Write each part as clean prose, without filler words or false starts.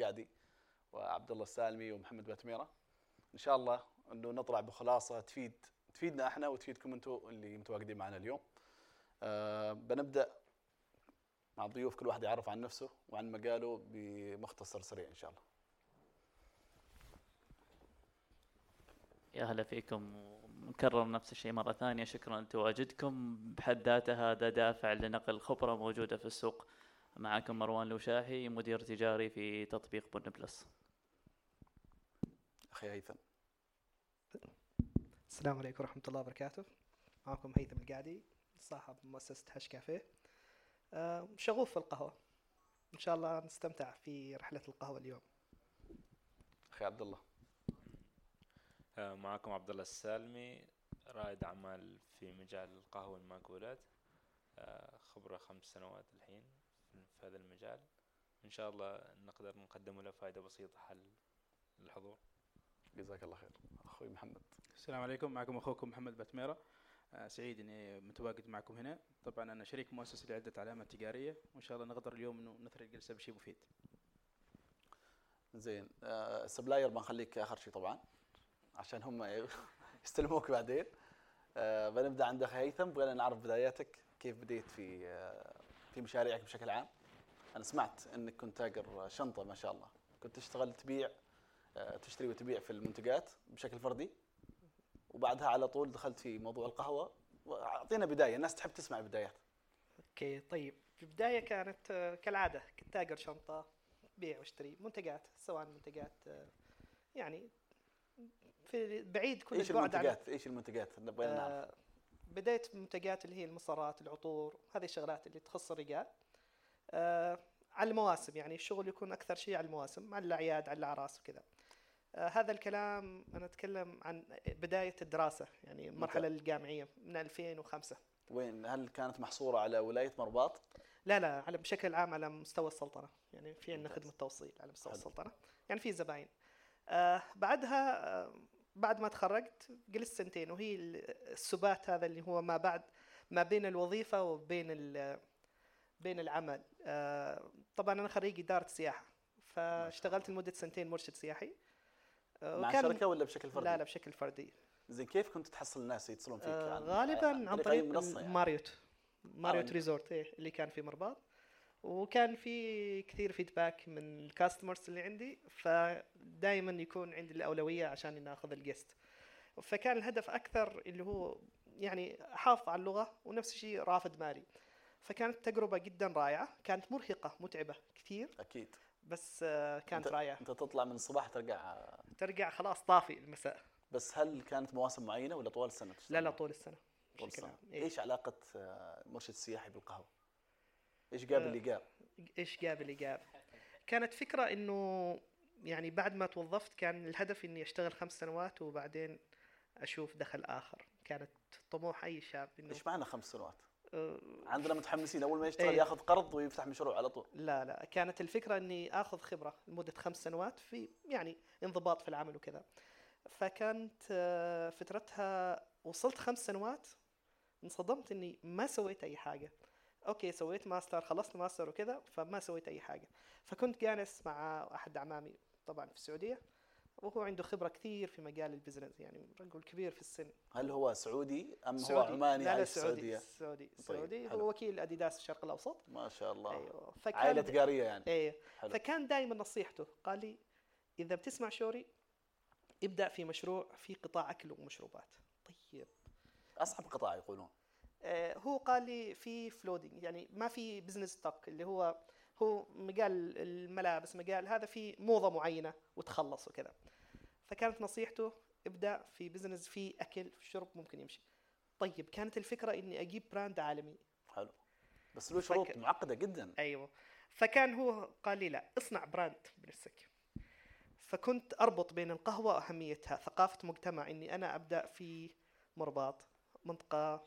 القعدي وعبد الله السالمي ومحمد باتميرة. ان شاء الله انه نطلع بخلاصه تفيدنا احنا وتفيدكم انتم اللي متواجدين معنا اليوم. بنبدا مع الضيوف، كل واحد يعرف عن نفسه وعن مجاله بمختصر سريع ان شاء الله. يا هلا فيكم، ونكرر نفس الشيء مرة ثانية، شكرا لتواجدكم، بحد ذاته هذا دافع لنقل خبرة موجودة في السوق. معكم مروان لوشاحي، مدير تجاري في تطبيق بن بلس. أخي هيثم. السلام عليكم ورحمة الله وبركاته، معكم هيثم القعدي، صاحب مؤسسة هاش كافيه، شغوف في القهوة، إن شاء الله نستمتع في رحلة القهوة اليوم. أخي عبد الله. معكم عبد الله السالمي، رائد أعمال في مجال القهوة والمأكولات، خبرة 5 سنوات الحين في هذا المجال، إن شاء الله نقدر نقدم له فائدة بسيطة حل للحضور. جزاك الله خير. أخوي محمد. السلام عليكم، معكم أخوكم محمد باتميرة، سعيد إني متواجد معكم هنا. طبعا أنا شريك مؤسسة لعدة علامات تجارية، وإن شاء الله نقدر اليوم إنه نثري الجلسة بشيء مفيد. زين، السبلاير بنخليك آخر شيء طبعا عشان هم يستلموك بعدين. بنبدأ عند أخي هيثم، بغينا نعرف بداياتك، كيف بديت في مشاريعك بشكل عام. أنا سمعت أنك كنت تاجر شنطة ما شاء الله، كنت تشتغل تشتري وتبيع في المنتجات بشكل فردي، وبعدها على طول دخلت في موضوع القهوة. أعطينا بداية، الناس تحب تسمع بدايات. أوكي طيب، البداية كانت كالعادة، كنت تاجر شنطة، بيع واشتري منتجات، سواء منتجات يعني في بعيد كل البعد عن ايش المنتجات نبغى نعرف. بديت منتجات اللي هي المصارات، العطور، هذه الشغلات اللي تخص الرجال، على المواسم، يعني الشغل يكون اكثر شيء على المواسم، على الاعياد، على الاعراس وكذا. هذا الكلام انا اتكلم عن بداية الدراسة، يعني المرحلة الجامعية من 2005. وين؟ هل كانت محصورة على ولاية مرباط؟ لا، على بشكل عام على مستوى السلطنة، يعني في عندنا خدمة توصيل على مستوى السلطنة، يعني في زباين. بعدها بعد ما تخرجت جلست 2 سنين، وهي السبات هذا اللي هو ما بعد ما بين الوظيفة وبين العمل. طبعا أنا خريج إدارة سياحة، فاشتغلت لمدة 2 سنين مرشد سياحي. مع شركة ولا بشكل فردي؟ لا، بشكل فردي. زين، كيف كنت تحصل الناس يتصلون فيك؟ غالبا عن طريق ماريوت ريزورت، اللي كان في مرباط، وكان في كثير فيدباك من الكاستمرز اللي عندي، فدائما يكون عندي الأولوية عشان إن أخذ الجست. فكان الهدف أكثر اللي هو يعني أحافظ على اللغة، ونفس الشيء رافد مالي. فكانت تجربة جدا رائعة، كانت مرهقة متعبة كثير أكيد، بس كانت رائعة. أنت تطلع من الصباح ترجع خلاص طافي المساء. بس هل كانت مواسم معينة ولا طوال السنة؟ لا، طول السنة. إيش علاقة مرشد سياحي بالقهوة؟ إيش جاب اللي جاب؟ كانت فكرة إنه يعني بعد ما توظفت كان الهدف إني أشتغل 5 سنوات وبعدين أشوف دخل آخر، كانت طموح أي شاب. إنه إيش معنى 5 سنوات؟ عندنا متحمسين أول ما يشتغل يأخذ قرض ويفتح مشروع على طول. لا، كانت الفكرة إني آخذ خبرة لمدة 5 سنوات في يعني انضباط في العمل وكذا. فكانت فترتها وصلت 5 سنوات، انصدمت إني ما سويت أي حاجة. اوكي سويت ماستر، خلصت ماستر وكذا، فما سويت اي حاجه. فكنت جالس مع احد اعمامي طبعا في السعوديه، وهو عنده خبره كثير في مجال البزنس، يعني رجل كبير في السن. هل هو سعودي ام هو عماني؟ لا، سعودي. هو وكيل اديداس الشرق الاوسط ما شاء الله. أيوه. عائله تجاريه يعني. ايوه. فكان دائما نصيحته قال لي اذا بتسمع شوري ابدا في مشروع في قطاع اكل ومشروبات. طيب اصعب قطاع يقولون. هو قال لي في فلودينج، يعني ما في بزنس ستوك، اللي هو مجال الملابس، مجال هذا في موضة معينة وتخلص وكذا. فكانت نصيحته ابدأ في بزنس في أكل في شرب ممكن يمشي. طيب كانت الفكرة إني أجيب براند عالمي. حلو، بس له شروط معقدة جدا. أيوه. فكان هو قال لي لا، اصنع براند بنفسك. فكنت أربط بين القهوة وأهميتها، ثقافة مجتمع، إني أنا أبدأ في مرباط، منطقة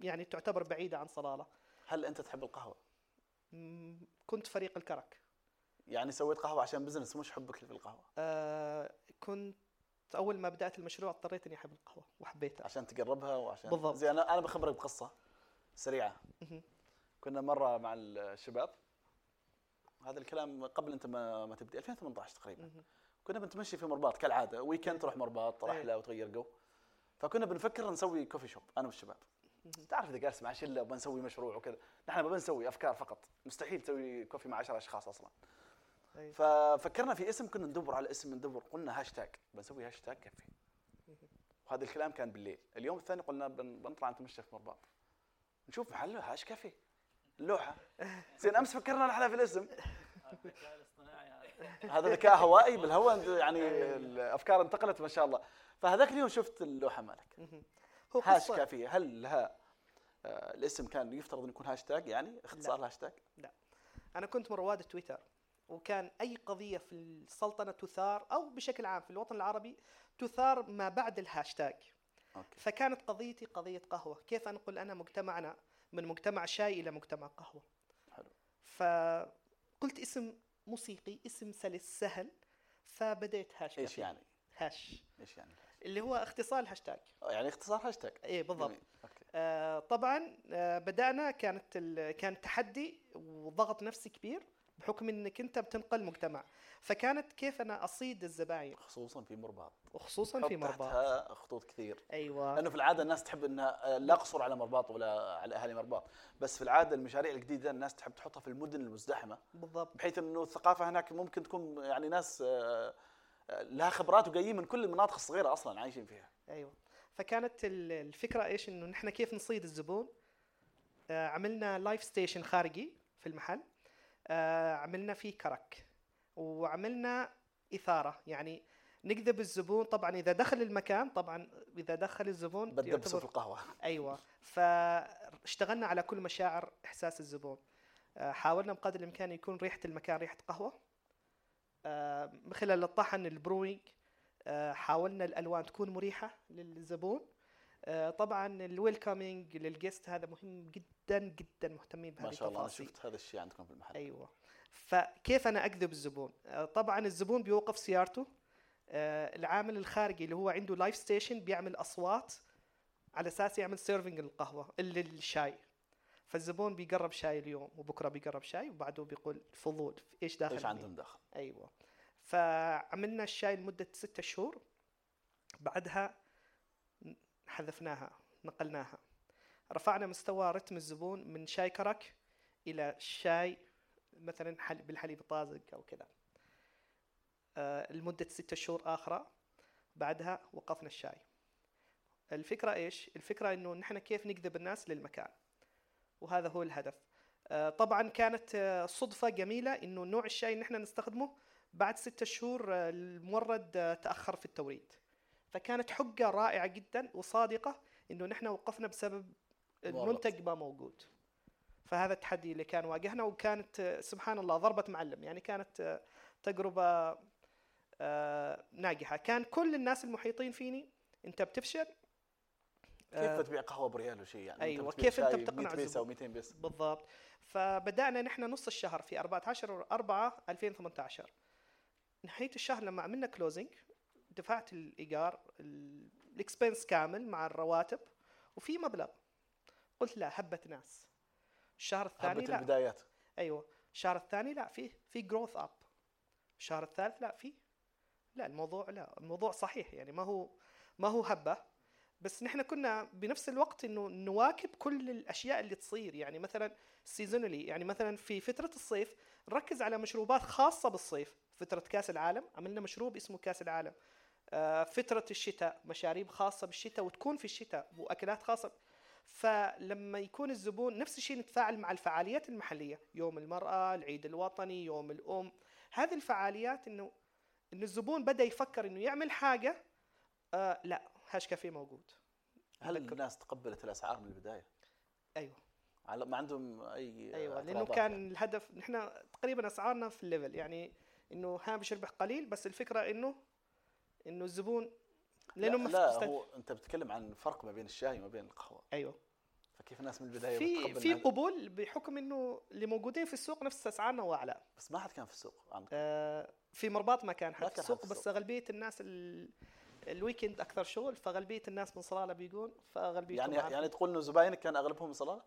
يعني تعتبر بعيدة عن صلالة. هل أنت تحب القهوة؟ كنت فريق الكرك. يعني سويت قهوة عشان بزنس مش حبك للقهوة؟ كنت أول ما بدأت المشروع اضطريت إني أحب القهوة وحبيتها عشان تقربها وعشان بالضبط. زي أنا بخبرك بقصة سريعة. كنا مرة مع الشباب، هذا الكلام قبل انت ما تبدي 2018 تقريبا. كنا بنتمشي في مرباط كالعاده، ويكند تروح مرباط رحله وتغير جو. فكنا بنفكر نسوي كوفي شوب انا والشباب. تعرف اذا جالس مع شله وبنسوي مشروع وكذا، نحن ما بنسوي افكار فقط، مستحيل تسوي كوفي مع 10 اشخاص اصلا. ففكرنا في اسم، كنا ندور على اسم، ندور، قلنا هاشتاج، بنسوي هاشتاج كافيه. وهذا الكلام كان بالليل. اليوم الثاني قلنا بنطلع نتمشى في مرباط، نشوف محل هاش كافيه، اللوحه. زين امس فكرنا نحن في الاسم. هذا ذكاء هوائي بالهواء يعني، الافكار انتقلت ما شاء الله. فهذاك اليوم شفت اللوحه مالك هاش كافيه. هل لها الاسم كان يفترض ان يكون هاشتاج يعني اختصار هاشتاج؟ لا، انا كنت من رواد تويتر، وكان اي قضيه في السلطنه تثار او بشكل عام في الوطن العربي تثار ما بعد الهاشتاج. فكانت قضيتي قضيه قهوه، كيف انقل انا مجتمعنا من مجتمع شاي الى مجتمع قهوه. حلو. فقلت اسم موسيقي، اسم سلس سهل، فبدأت هاش. ايش يعني هاش؟ ايش يعني اللي هو اختصار الهاشتاج، يعني اختصار هاشتاج. اي بالضبط. طبعا بدأنا، كان تحدي وضغط نفسي كبير بحكم انك انت بتنقل مجتمع. فكانت كيف انا اصيد الزباين، خصوصا في مرباط، وخصوصا في مرباط تحتها خطوط كثير. ايوه، لانه في العاده الناس تحب انها لا قصر على مرباط ولا على اهالي مرباط، بس في العاده المشاريع الجديده الناس تحب تحطها في المدن المزدحمه. بالضبط، بحيث انه الثقافه هناك ممكن تكون يعني ناس لها خبرات وجايين من كل المناطق الصغيره اصلا عايشين فيها. ايوه، فكانت الفكره ايش، انه نحن كيف نصيد الزبون. عملنا لايف ستيشن خارجي في المحل، عملنا فيه كرك، وعملنا إثارة، يعني نجذب الزبون. طبعا إذا دخل المكان، طبعا إذا دخل الزبون بدأ بصف القهوة. أيوة، فاشتغلنا على كل مشاعر إحساس الزبون. حاولنا بقدر الإمكان يكون ريحة المكان ريحة قهوة، من خلال الطحن البروينج. حاولنا الألوان تكون مريحة للزبون. طبعا الويلكمينج للجست هذا مهم جدا جدا، مهتمين بهذه التفاصيل. ما شاء الله، أنا شفت هذا الشيء عندكم في المحل. ايوه، فكيف انا اجذب الزبون؟ طبعا الزبون بيوقف سيارته، العامل الخارجي اللي هو عنده لايف ستيشن بيعمل اصوات على اساس يعمل سيرفينج للقهوه للشاي. فالزبون بيقرب شاي اليوم، وبكره بيقرب شاي، وبعده بيقول فضول ايش داخل، ايش عندهم داخل. ايوه، فعملنا الشاي لمده 6 شهور، بعدها حذفناها، نقلناها، رفعنا مستوى رتم الزبون من شاي كرك إلى شاي مثلا بالحليب الطازج أو كذا، لمدة 6 شهور آخرى. بعدها وقفنا الشاي. الفكرة إيش؟ الفكرة إنه نحن كيف نجذب الناس للمكان، وهذا هو الهدف. طبعا كانت صدفة جميلة إنه نوع الشاي اللي نحن نستخدمه بعد 6 شهور المورد تأخر في التوريد. فكانت حجة رائعة جدا وصادقة إنه نحن وقفنا بسبب المنتج ما موجود. فهذا التحدي اللي كان واجهنا، وكانت سبحان الله ضربة معلم، يعني كانت تجربة ناجحة. كان كل الناس المحيطين فيني، أنت بتفشل كيف تبيع قهوة بريال وشيء يعني. أيوة، كيف أنت بتقنع الزبون. بالضبط. فبدأنا نحن نص الشهر في 14/4/2018. نهاية الشهر لما عملنا كلوزنج، دفعت الإيجار الإكسبنس كامل مع الرواتب وفي مبلغ. قلت لا، هبت ناس. الشهر الثاني هبت، لا البدايات. أيوة، الشهر الثاني لا، في جروث أب. الشهر الثالث لا، لا الموضوع، صحيح يعني، ما هو هبة. بس نحن كنا بنفس الوقت إنه نواكب كل الأشياء اللي تصير، يعني مثلا سيزونالي، يعني مثلا في فترة الصيف نركز على مشروبات خاصة بالصيف. فترة كأس العالم عملنا مشروب اسمه كأس العالم. فترة الشتاء مشاريب خاصة بالشتاء وتكون في الشتاء، وأكلات خاصة. فلما يكون الزبون نفس الشيء، نتفاعل مع الفعاليات المحلية، يوم المرأة، العيد الوطني، يوم الأم، هذه الفعاليات. إنه الزبون بدأ يفكر إنه يعمل حاجة. لا، هاش كافيه موجود. هل الناس تقبلت الأسعار من البداية؟ أيوة، ما عندهم أي. أيوة، لأنه كان يعني الهدف، نحن تقريبا أسعارنا في الليفل، يعني إنه هامش ربح قليل، بس الفكرة إنه الزبون لأنه لا هو. أنت بتتكلم عن فرق ما بين الشاي وما بين القهوة. أيوه، فكيف الناس من البداية في قبول، بحكم إنه اللي موجودين في السوق نفس أسعارنا وأعلى. بس ما حد كان في السوق عندك. في مرباط ما كان حد في السوق، بس غالبية الناس الويكند أكثر شغل، فغالبية الناس من صلالة بيجون. فغالبية يعني تقول إنه زباينك كان أغلبهم من صلالة؟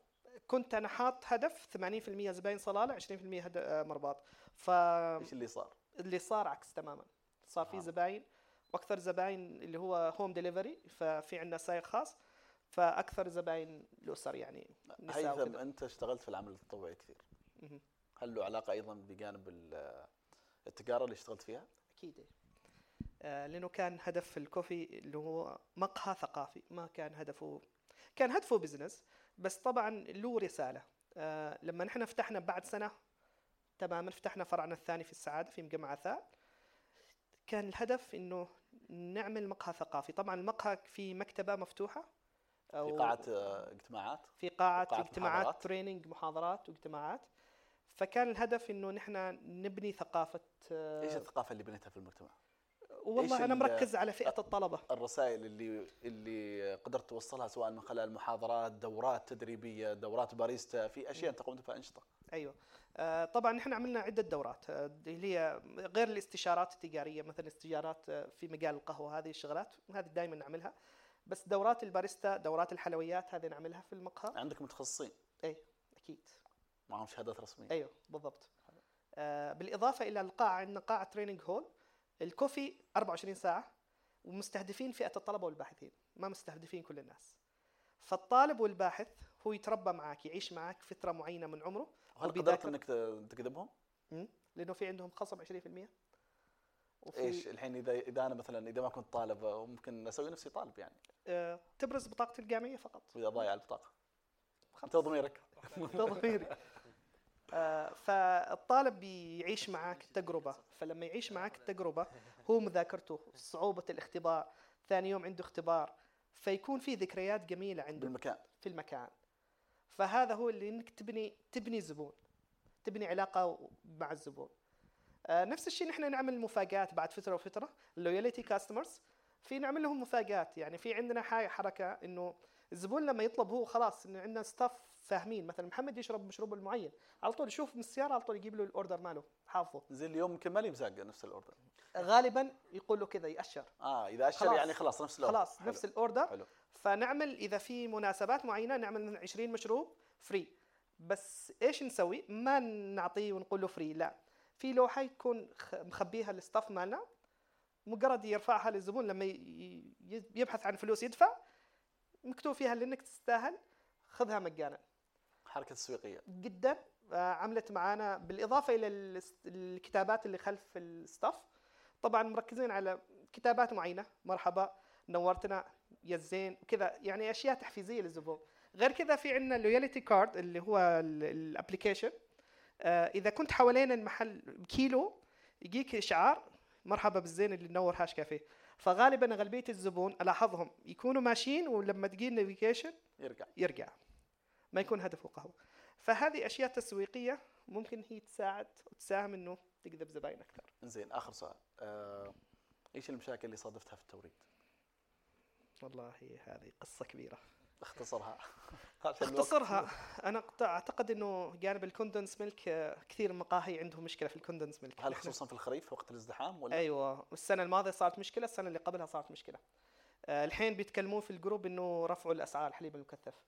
كنت انا حاط هدف 80% زباين صلالة 20% مرباط. ايش اللي صار؟ اللي صار عكس تماما. صار في زباين واكثر زباين اللي هو هوم ديليفري، ففي عندنا سايق خاص، فاكثر زباين الاسر يعني نساء. هيثم انت اشتغلت في العمل التطوعي كثير، هل له علاقه ايضا بجانب التجاره اللي اشتغلت فيها؟ اكيد، لانه كان هدف الكوفي اللي هو مقهى ثقافي، ما كان هدفه، كان هدفه بزنس بس طبعا له رساله. لما نحن فتحنا بعد سنه تماما، فتحنا فرعنا الثاني في السعاده في مجمع عثال، كان الهدف انه نعمل مقهى ثقافي. طبعا المقهى في مكتبه مفتوحه، في قاعه اجتماعات، في قاعه اجتماعات تريننج، محاضرات واجتماعات. فكان الهدف انه نحن نبني ثقافه. ايش الثقافه اللي بنيتها في المجتمع؟ والله انا مركز على فئه الطلبه. الرسائل اللي قدرت توصلها سواء من خلال محاضرات، دورات تدريبيه، دورات باريستا، في اشياء انت قمت فيها، انشطه. ايوه طبعا نحن عملنا عده دورات اللي هي غير الاستشارات التجاريه، مثلا استشارات في مجال القهوه، هذه الشغلات هذه دائما نعملها، بس دورات الباريستا، دورات الحلويات، هذه نعملها في المقهى. عندك متخصصين؟ اي اكيد، معهم شهادات رسميه. ايوه بالضبط. بالاضافه الى القاعه، عندنا قاعه تريننج هول الكوفي 24 ساعه، ومستهدفين فئه الطلبه والباحثين، ما مستهدفين كل الناس. فالطالب والباحث هو يتربى معك، يعيش معك فتره معينه من عمره. هل قدرت انك تجذبهم؟ لانه في عندهم خصم 20%. ايش الحين اذا انا مثلا اذا ما كنت طالب ممكن اسوي نفسي طالب يعني؟ تبرز بطاقتي الجامعيه فقط، واذا ضايع البطاقه انت ضميرك ضميرك. فالطالب بيعيش معك التجربه، فلما يعيش معك التجربه هو مذاكرته، صعوبه الاختبار، ثاني يوم عنده اختبار، فيكون في ذكريات جميله عنده بالمكان، في المكان. فهذا هو اللي انك تبني زبون، تبني علاقه مع الزبون. نفس الشيء نحن نعمل مفاجآت بعد فتره وفتره، اللويالتي كاستمرز، في نعمل لهم مفاجآت. يعني في عندنا حركه انه الزبون لما يطلب، هو خلاص إن عندنا ستاف فاهمين، مثلا محمد يشرب مشروب المعين، على طول يشوف من السياره على طول يجيب له الاوردر ماله، حافظه. زي اليوم يمكن مالي مزاق نفس الاوردر، غالبا يقول له كذا، يأشر. اذا أشر خلاص. يعني خلاص نفس الاوردر، خلاص نفس الاوردر. حلو. فنعمل اذا في مناسبات معينه نعمل من 20 مشروب فري، بس ايش نسوي؟ ما نعطيه ونقول له فري، لا، في لوحه يكون مخبيها الستاف مالنا، مجرد يرفعها للزبون لما يبحث عن فلوس يدفع، مكتوب فيها لانك تستاهل، خذها مجانا. حركه تسويقيه جدا عملت معانا. بالاضافه الى الكتابات اللي خلف الستاف، طبعا مركزين على كتابات معينه، مرحبا، نورتنا، يا زين كذا، يعني اشياء تحفيزيه للزبون. غير كذا في عندنا اللويالتي كارد اللي هو الابلكيشن، اذا كنت حوالين المحل بكيلو يجيك شعار مرحبا بالزين اللي نور هاش كافيه. فغالبا غالبيه الزبون الاحظهم يكونوا ماشيين، ولما تجي النافيجيشن يرجع، ما يكون هدفه قهوه. فهذه اشياء تسويقيه ممكن هي تساعد وتساهم انه تجذب زباين اكثر. زين، اخر سؤال، ايش المشاكل اللي صادفتها في التوريد؟ والله هذه قصه كبيره. اختصرها انا اعتقد انه جانب الكوندنس ميلك، كثير مقاهي عندهم مشكله في الكوندنس ميلك. هل خصوصا في الخريف وقت الازدحام ولا؟ ايوه، السنه الماضيه صارت مشكله، السنه اللي قبلها صارت مشكله. الحين بيتكلمون في الجروب انه رفعوا الاسعار الحليب المكثف.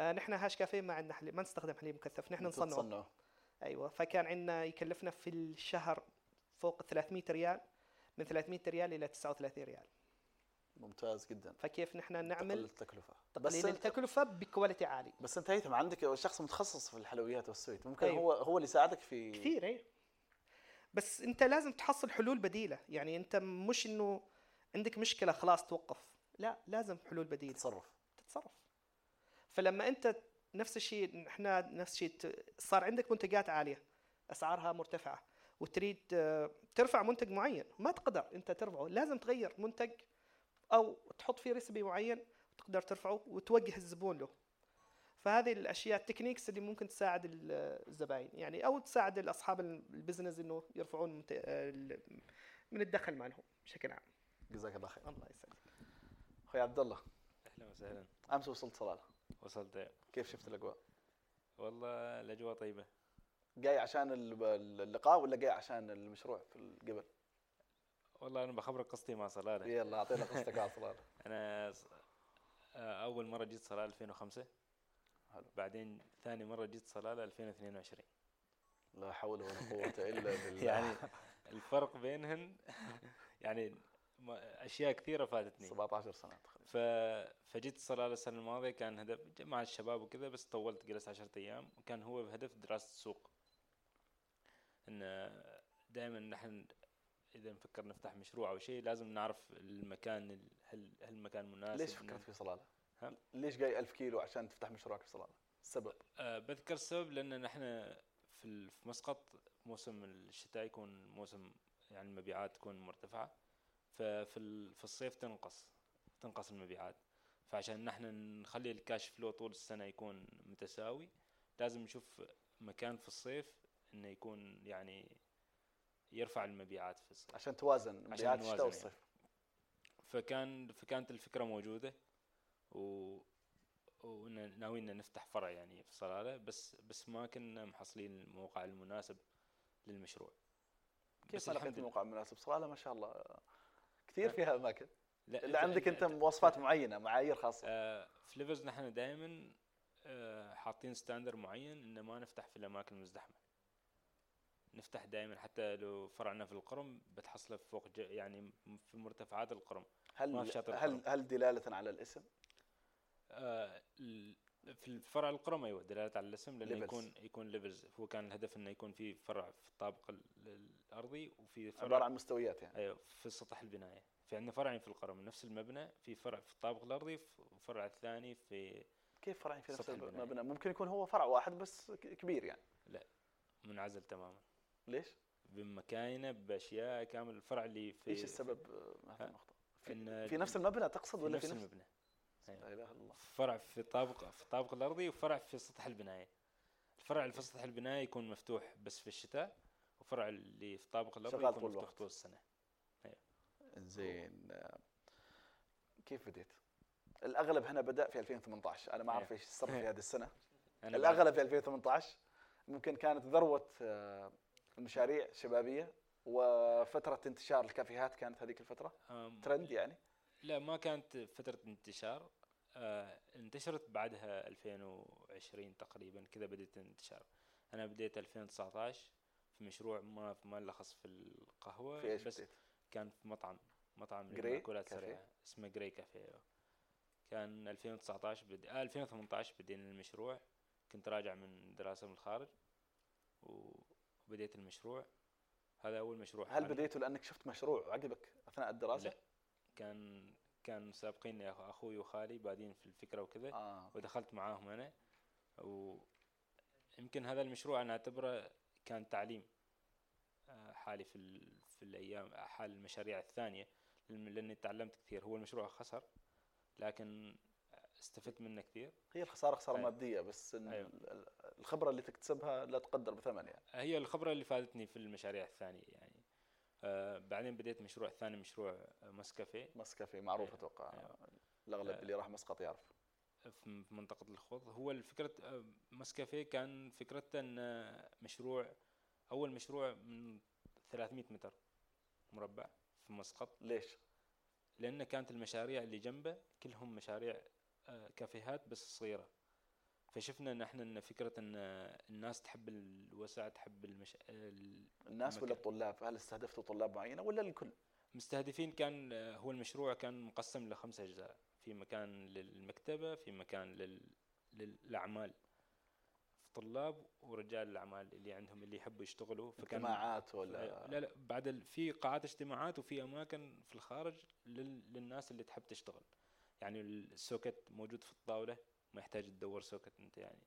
نحن هاش كافيه ما عندنا حليب، ما نستخدم حليب مكثف، نحن نصنعه. ايوه، فكان عندنا يكلفنا في الشهر فوق 300 ريال، من 300 ريال الى 39 ريال. ممتاز جدا. فكيف نحن نعمل تقليل التكلفة بكواليتي عالي. بس انت هيثم عندك شخص متخصص في الحلويات والسويت، ممكن أيوه. هو اللي يساعدك في كثير. اي بس انت لازم تحصل حلول بديله، يعني انت مش انه عندك مشكله خلاص توقف، لا، لازم حلول بديله، تتصرف. فلما انت نفس الشيء صار عندك منتجات عاليه اسعارها مرتفعه وتريد ترفع منتج معين، ما تقدر انت ترفعه، لازم تغير منتج او تحط فيه ريسبي معين تقدر ترفعه وتوجه الزبون له. فهذه الاشياء التكنيكس اللي ممكن تساعد الزباين يعني، او تساعد اصحاب البزنس انه يرفعون من الدخل مالهم بشكل عام. جزاك الله خير. الله يسعدك اخوي عبد الله، اهلا وسهلا. امس وصلت صلالة، وصلت، كيف شفت الاجواء؟ والله الاجواء طيبه. جاي عشان اللقاء ولا جاي عشان المشروع في الجبل؟ والله انا بخبرك قصتي مع صلالة. يلا اعطينا قصتك مع صلالة. انا اول مره جيت صلالة 2005. حلو. بعدين ثاني مرة جيت صلالة 2022. لا حول ولا قوة إلا بالله. يعني الفرق بينهن يعني أشياء كثيرة فاتتني. 17 سنة تقريبا. فجيت صلالة السنة الماضية كان هدف مع الشباب وكذا، بس طولت جلست 10 أيام، وكان هو بهدف دراسة السوق. إن دائما نحن إذا نفكر نفتح مشروع أو شيء لازم نعرف المكان، هل المكان مناسب. ليش فكرت في صلالة؟ ليش جاي 1000 كيلو عشان تفتح مشروعك في صلالة؟ السبب؟ بذكر السبب لأن نحن في مسقط موسم الشتاء يكون موسم يعني المبيعات تكون مرتفعة، ففي الصيف تنقص المبيعات، فعشان نحن نخلي الكاش فلو طول السنة يكون متساوي لازم نشوف مكان في الصيف إنه يكون يعني يرفع المبيعات في الصيف عشان توازن مبيعات الشتاء والصيف يعني. فكانت الفكرة موجودة وناويين نفتح فرع يعني في صلالة، بس ما كنا محصلين الموقع المناسب للمشروع. كيف لقيت الموقع المناسب؟ صلالة ما شاء الله كثير فيها اماكن. لا عندك انت مواصفات معينه، معايير خاصه؟ في ليفرز نحن دائما حاطين ستاندر معين ان ما نفتح في الاماكن المزدحمه، نفتح دائما حتى لو فرعنا في القرم بتحصله فوق يعني في مرتفعات القرم. هل دلاله على الاسم؟ في فرع القرم ايوه دلاله على الاسم، لانه يكون ليفرز. هو كان الهدف انه يكون في فرع في الطابق الارضي وفي فرع عباره عن مستويات يعني ايوه في سطح البنايه. في عندنا فرعين في القرم نفس المبنى، في فرع في الطابق الارضي وفرع الثاني في كيف فرعين في نفس المبنى؟ ممكن يكون هو فرع واحد بس كبير يعني. لا، منعزل تماما. ليش؟ بمكاينه باشياء كامل. الفرع اللي في ايش السبب هذه النقطه؟ في نفس المبنى تقصد ولا في نفس المبنى؟ لا إله إلا الله. فرع في الطابق الأرضي وفرع في سطح البناية. الفرع اللي في سطح البناية يكون مفتوح بس في الشتاء، وفرع اللي في الطابق الأرضي يكون مفتوح طول السنة. أيوة. زين، كيف بديت؟ الأغلب هنا بدأ في 2018. أنا ما أعرف إيش السر في هذه السنة. الأغلب في 2018 ممكن كانت ذروة المشاريع الشبابية وفترة انتشار الكافيهات، كانت هذيك الفترة ترند يعني. لا، ما كانت فترة انتشار، انتشرت بعدها 2020 تقريبا كذا بدأت انتشار. أنا بديت 2019 في مشروع ما له خص في القهوة، في بس كان في مطعم للمأكولات السريعة اسمه جري كافيه. كان 2019 2018 بدينا المشروع. كنت راجع من دراسة من الخارج وبديت المشروع. هذا أول مشروع. هل بديته لأنك شفت مشروع عجبك أثناء الدراسة؟ لا، كان سابقين أخوي وخالي بادين في الفكرة وكذا. ودخلت معاهم أنا، ويمكن هذا المشروع أنا أعتبره كان تعليم حالي في الأيام حال المشاريع الثانية، لأني تعلمت كثير. هو المشروع خسر لكن استفدت منه كثير. هي الخسارة خسارة مادية بس أيوة. الخبرة اللي تكتسبها لا تقدر بثمن يعني. هي الخبرة اللي فادتني في المشاريع الثانية يعني. بعدين بديت مشروع ثاني، مشروع مس كافيه. مس كافيه معروف أتوقع الأغلب اللي راح مسقط يعرف في منطقة الخوض. هو الفكرة مس كافيه كان فكرته أن أول مشروع من 300 متر مربع في مسقط. ليش؟ لأن كانت المشاريع اللي جنبه كلهم مشاريع كافيهات بس صغيرة، فشفنا نحن ان فكره ان الناس تحب الوسع، تحب الناس ولا الطلاب. هل استهدفتوا طلاب معينه ولا الكل مستهدفين؟ كان هو المشروع كان مقسم ل5 أجزاء، في مكان للمكتبه، في مكان للاعمال، طلاب ورجال الاعمال اللي عندهم اللي يحبوا يشتغلوا. فكان اجتماعات ولا لا بعد في قاعات اجتماعات، وفي اماكن في الخارج للناس اللي تحب تشتغل يعني. السوكت موجود في الطاوله، ما يحتاج تدور سوكت انت يعني.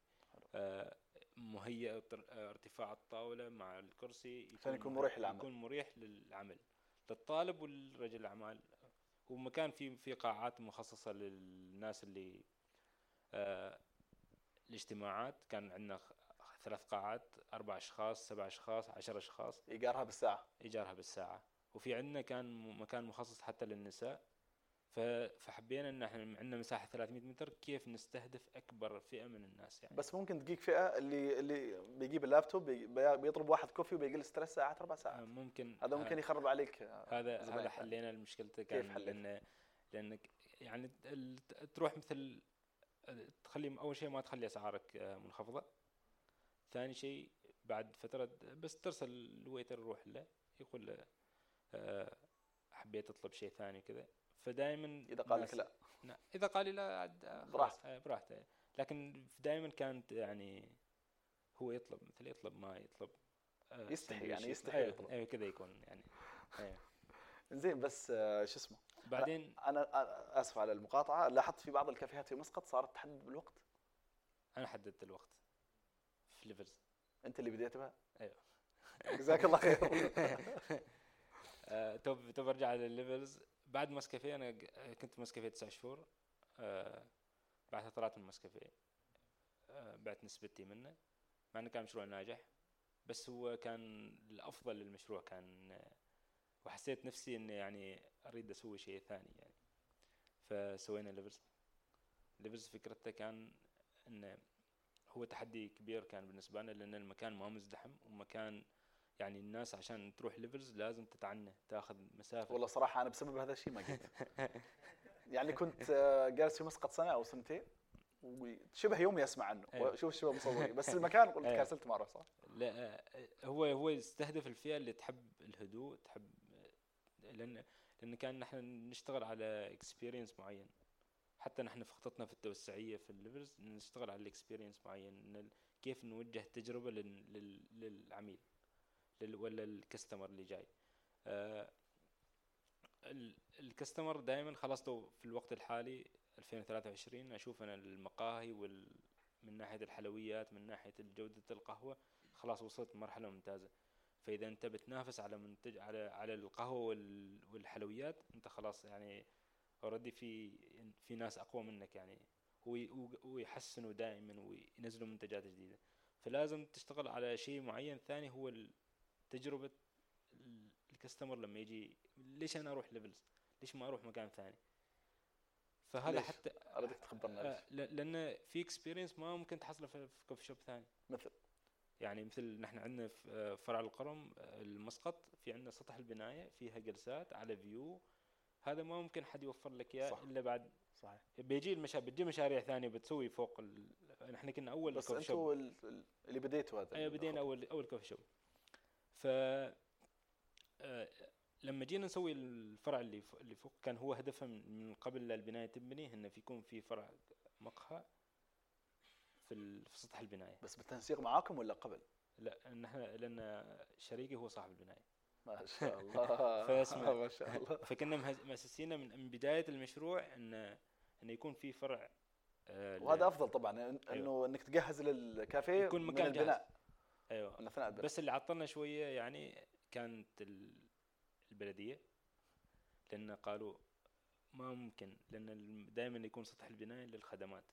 مهيئ ارتفاع الطاوله مع الكرسي عشان يكون مريح للعمل، يكون مريح للعمل للطالب والرجل الاعمال. ومكان في قاعات مخصصه للناس اللي الاجتماعات. كان عندنا 3 قاعات، 4 أشخاص، 7 أشخاص، 10 أشخاص. ايجارها بالساعه. وفي عندنا كان مكان مخصص حتى للنساء. فحبينا ان احنا عندنا مساحه 300 متر كيف نستهدف اكبر فئه من الناس يعني. بس ممكن تجيك فئه اللي بيجيب اللابتوب بيطلب واحد كوفي وبيجلس 3 ساعات 4 ساعات. ممكن هذا ممكن يخرب عليك. هذا حلينا المشكله. كيف حلينا؟ لانك يعني تروح مثل تخلي أول شيء ما تخلي أسعارك منخفضة، ثاني شيء بعد فترة بس ترسل الويتر يروح له يقول له حبيت أطلب شيء ثاني كذا، فدائما إذا قال لك لا إذا قال لي لا عاد براحته، لكن دائما كانت يعني هو يطلب مثل يطلب ما يطلب يستحي يعني يستحي يطلب أيوة كذا يكون يعني أيوة. زين بس شو اسمه بعدين أنا آسف على المقاطعة، لاحظت في بعض الكافيهات في مسقط صارت تحدد بالوقت. أنا حددت الوقت في ليفرز. أنت اللي بديت بها؟ أيوة جزاك الله خير. طب أرجع على الليفرز بعد مس كافيه. أنا كنت مس كافيه 9 شهور، بعدها طلعت من مس كافيه، بعت نسبتي منه مع أنه كان مشروع ناجح، بس هو كان الأفضل للمشروع كان، وحسيت نفسي إني يعني أريد أسوي شيء ثاني يعني، فسوينا ليفرز. ليفرز فكرته كان إنه هو تحدي كبير كان بالنسبة لنا، لأن المكان ما مزدحم، ومكان يعني الناس عشان تروح ليفرز لازم تتعنى تاخذ مسافة. والله صراحة أنا بسبب هذا الشيء ما جيت. يعني كنت جالس في مسقط 1 أو 2 سنين وشبه يومي أسمع عنه وشوف الشباب مصورين، بس المكان قلت كاسلت ما أعرف صح. لا هو يستهدف الفئة اللي تحب الهدوء، تحب لأن كان نحن نشتغل على إكسبيرينس معين، حتى نحن في خطتنا في التوسعية في الليفرز نشتغل على الإكسبيرينس معين، كيف نوجه التجربة للعميل ولا الكاستمر اللي جاي. الكاستمر دائما خلصته في الوقت الحالي 2023 أشوف أنا المقاهي من ناحية الحلويات من ناحية جودة القهوة خلاص وصلت مرحلة ممتازة، فإذا أنت بتنافس على منتج على القهوة والحلويات أنت خلاص يعني أوريدي في ناس أقوى منك يعني، ويحسنوا دائما وينزلوا منتجات جديدة، فلازم تشتغل على شيء معين ثاني هو تجربة الكاستمر لما يجي. ليش أنا أروح ليفلز؟ ليش ما أروح مكان ثاني؟ فهذا حتى أردك تخبرنا لأن في experience ما ممكن تحصله في كوفي شوب ثاني. مثل نحن عندنا في فرع القرم المسقط في عندنا سطح البناية فيها جلسات على فيو، هذا ما ممكن حد يوفر لك إياه إلا بعد. صحيح. بتجي مشاريع ثانية بتسوي فوق نحن كنا أول كوفي شوب. بس أنتوا اللي بديتوا هذا. أي بدينا أول كوفي شوب. لما جينا نسوي الفرع اللي فوق كان هو هدفه من قبل البناية تبني إنه يكون في فرع مقهى في سطح البناية. بس بالتنسيق معاكم ولا قبل؟ لا نحن لأن شريكي هو صاحب البناية. ما شاء الله. ما شاء الله. فكنا مؤسسين من بداية المشروع إن يكون في فرع. وهذا أفضل طبعا إنه أيوه. إنك تجهز للكافيه يكون مكان البناء. أيوة. من أثناء البناء. بس اللي عطلنا شوية يعني كانت البلدية، لأن قالوا ما ممكن، لأن دائما يكون سطح البناية للخدمات،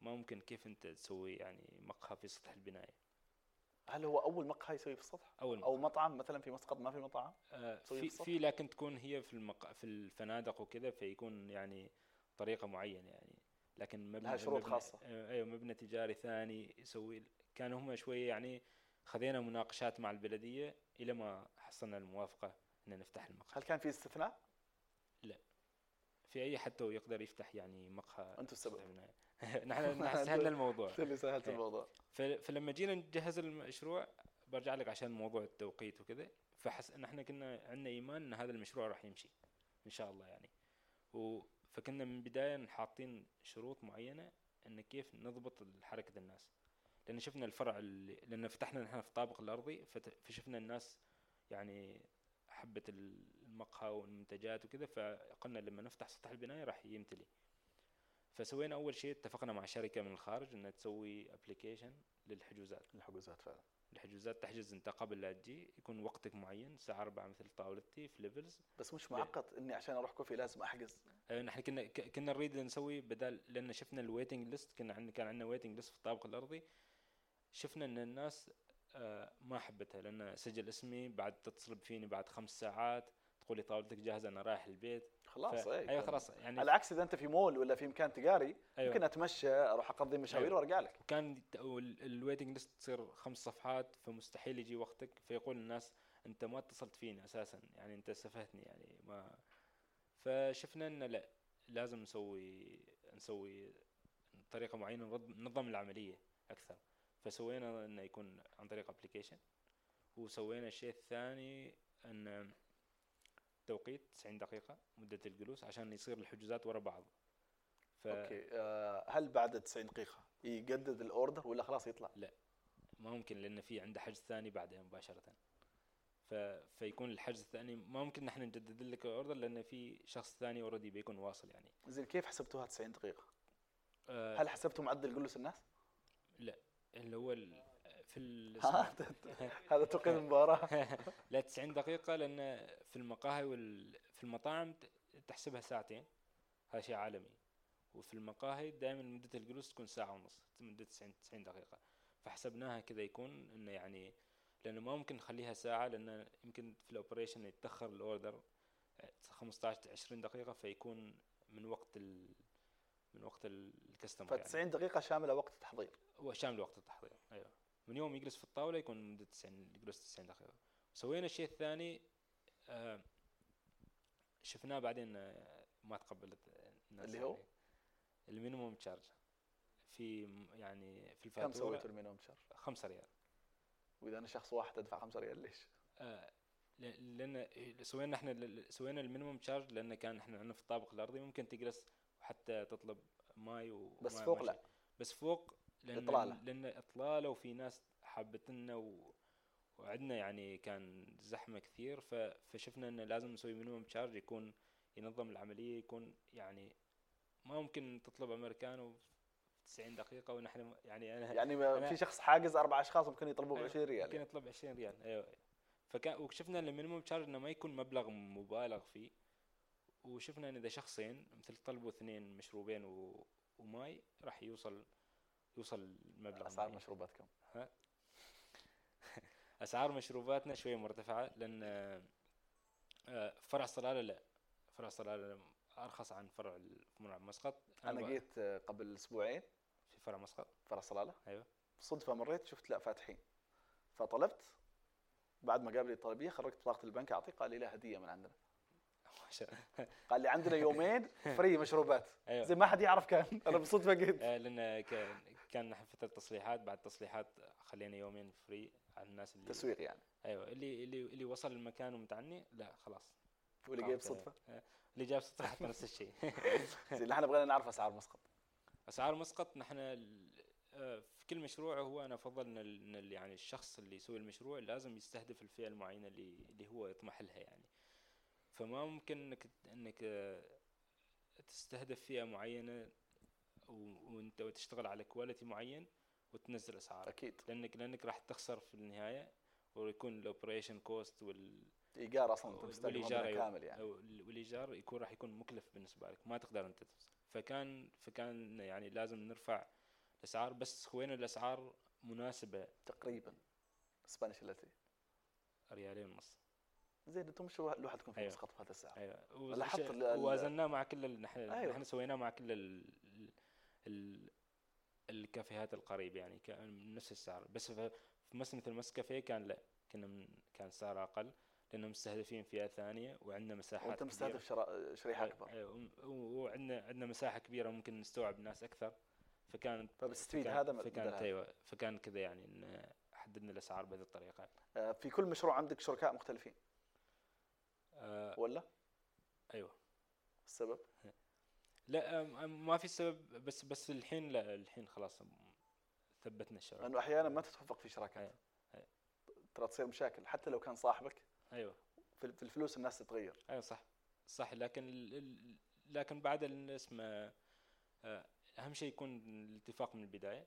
ما ممكن كيف أنت تسوي يعني مقهى في سطح البناية. هل هو أول مقهى يسوي في السطح؟ أو مطعم مثلا في مسقط ما في مطعم؟ في لكن تكون هي في الفنادق وكذا، فيكون يعني طريقة معينة يعني، لكن مبنى شروط خاصة. أيوة مبنى تجاري ثاني يسوي. كانوا هم شوية يعني خذينا مناقشات مع البلدية إلى ما حصلنا الموافقة إن نفتح المقهى. هل كان في استثناء؟ لا، في أي حتى يقدر يفتح يعني مقهى. أنتم السبب. نحن سهلنا الموضوع. اللي سهلت الموضوع. فلما جينا نجهز المشروع برجع لك عشان موضوع التوقيت وكذا، نحن كنا عندنا إيمان إن هذا المشروع راح يمشي إن شاء الله يعني، فكنا من بداية حاطين شروط معينة إن كيف نضبط حركة الناس، لأن شفنا الفرع لأن فتحنا نحن في الطابق الأرضي، فشفنا الناس يعني حبة المقهى والمنتجات وكذا، فقلنا لما نفتح سطح البناية راح يمتلي. فسوينا أول شيء اتفقنا مع شركة من الخارج إنها تسوي أبليكيشن للحجوزات فعلا. الحجوزات تحجز أنت قبل لا تجي، يكون وقتك معين 4:00 مثل طاولتي في ليفلز. بس مش معقد إني عشان أروح كوفي لازم أحجز. نحن كنا نريد نسوي بدل، لأن شفنا الويتنج ليست كان عندنا ويتنج ليست في الطابق الأرضي، شفنا ان الناس ما حبتها، لان سجل اسمي بعد تتصل فيني بعد 5 ساعات تقول لي طاولتك جاهزه انا رايح البيت خلاص. ايوه خلاص يعني على عكس اذا انت في مول ولا في مكان تجاري أيوة. ممكن اتمشى اروح اقضي مشاوير أيوة. وارجع لك. كان الويتنج ليست تصير 5 صفحات، فمستحيل يجي وقتك، فيقول الناس انت ما اتصلت فيني اساسا يعني انت سفهتني يعني ما. فشفنا ان لا لازم نسوي بطريقه معينه ننظم العمليه اكثر. فسوينا انه يكون عن طريق ابلكيشن، وسوينا الشيء الثاني ان توقيت 90 دقيقه مده الجلوس عشان يصير الحجوزات ورا بعض. اوكي. هل بعد 90 دقيقه يجدد الاوردر ولا خلاص يطلع؟ لا ما ممكن، لان في عنده حجز ثاني بعدها مباشره. فيكون الحجز الثاني ما ممكن نحن نجدد لك الاوردر لان في شخص ثاني اوريدي بيكون واصل. يعني زين، كيف حسبتوها 90 دقيقه؟ هل حسبتوا معدل جلوس الناس؟ لا اللي هو في هذا توقيت المباراه لا 90 دقيقه، لان في المقاهي في المطاعم تحسبها ساعتين، هذا شيء عالمي. وفي المقاهي دائما مده الجلوس تكون ساعه ونص، مده 90 دقيقه. فحسبناها كذا يكون انه يعني لانه ما ممكن نخليها ساعه، لانه يمكن في الاوبريشن يتاخر الاوردر 15-20 دقيقه، فيكون من وقت الكاستمر. ف 90 دقيقه شامله وقت التحضير. هو شامل وقت التحضير، ايوه، من يوم يجلس في الطاوله يكون مده 90 دقيقه. سوينا الشيء الثاني شفناه بعدين ما تقبلت الناس اللي هو المينيموم تشارج في يعني في الفاتوره. كم سويتوا المينيموم تشارج؟ 5 ريال. واذا انا شخص واحد ادفع 5 ريال ليش؟ لان سوينا المينيموم تشارج لان كان احنا عندنا في الطابق الارضي ممكن تجلس وحتى تطلب ماي بس فوق ماشي. لا بس فوق لان اطلاله وفي ناس حابتنا وعندنا يعني كان زحمه كثير. فشفنا ان لازم نسوي مينيموم تشارج يكون ينظم العمليه، يكون يعني ما ممكن تطلب امريكانو 90 دقيقه ونحن يعني أنا في شخص حاجز 4 أشخاص ممكن يطلبوا 20 ريال ممكن يطلب 20 ريال. ايوه. وشفنا ان المينيموم تشارج انه ما يكون مبلغ مبالغ فيه. وشفنا ان اذا شخصين مثل طلبوا 2 مشروبين وماي راح يوصل المبلغ. اسعار مشروبات كم؟ اسعار مشروباتنا شويه مرتفعه لان فرع صلاله لا فرع صلاله ارخص عن فرع مسقط. انا جيت قبل اسبوعين في فرع مسقط، فرع صلاله، ايوه، صدفه مريت شفت لا فاتحين، فطلبت. بعد ما جاب لي الطلبيه خرجت بطاقه البنك اعطيه، قال لي لا هديه من عندنا قال لي عندنا يومين فري مشروبات. أيوة. زي ما حد يعرف كان انا بصدفه جيت لان كان نحن فتره تصليحات، بعد تصليحات خلينا يومين فري على الناس اللي تسويق يعني. ايوه، اللي وصل المكان ومتعني لا خلاص، واللي جايب صدفه نفس الشيء. زين، نحن بغينا نعرف اسعار مسقط. اسعار مسقط نحن في كل مشروع هو انا افضل ان يعني الشخص اللي يسوي المشروع لازم يستهدف الفئه المعينه اللي هو يطمح لها يعني. فما ممكن انك تستهدف فئه معينه وانت تشتغل على كواليتي معين وتنزل اسعار اكيد، لانك راح تخسر في النهايه، ويكون الاوبريشن كوست الايجار اصلا تستلمه كامل يعني، والايجار يكون راح يكون مكلف بالنسبه لك، ما تقدر انت تفصل. فكان يعني لازم نرفع الاسعار، بس خوينا الاسعار مناسبه تقريبا. اسبانيش لاتيه $2.50. زين، انتم مش لوحدكم في أيوة. مسقط في هذا الساعه، ايوه، لاحظت وزناه مع كل نحن سويناه مع كل الكافيهات القريبه يعني، كان نفس السعر. بس في مثل مس كافيه كان لا كان سعر اقل لانه مستهدفين فئه ثانيه، وعندنا مساحات، وانت مستهدف شريحه اكبر، ايوه، وعندنا مساحه كبيره ممكن نستوعب ناس اكثر. فكان كذا يعني ان حددنا الاسعار بهذه الطريقه. في كل مشروع عندك شركاء مختلفين ولا؟ ايوه. السبب؟ لا ما في سبب، بس الحين لا، الحين خلاص ثبتنا الشراكه، لانه احيانا ما تتوفق في شراكات. أيوة. ترى تصير مشاكل حتى لو كان صاحبك. ايوه، في الفلوس الناس تتغير. ايوه صح. لكن بعد اسمه اهم شيء يكون الاتفاق من البدايه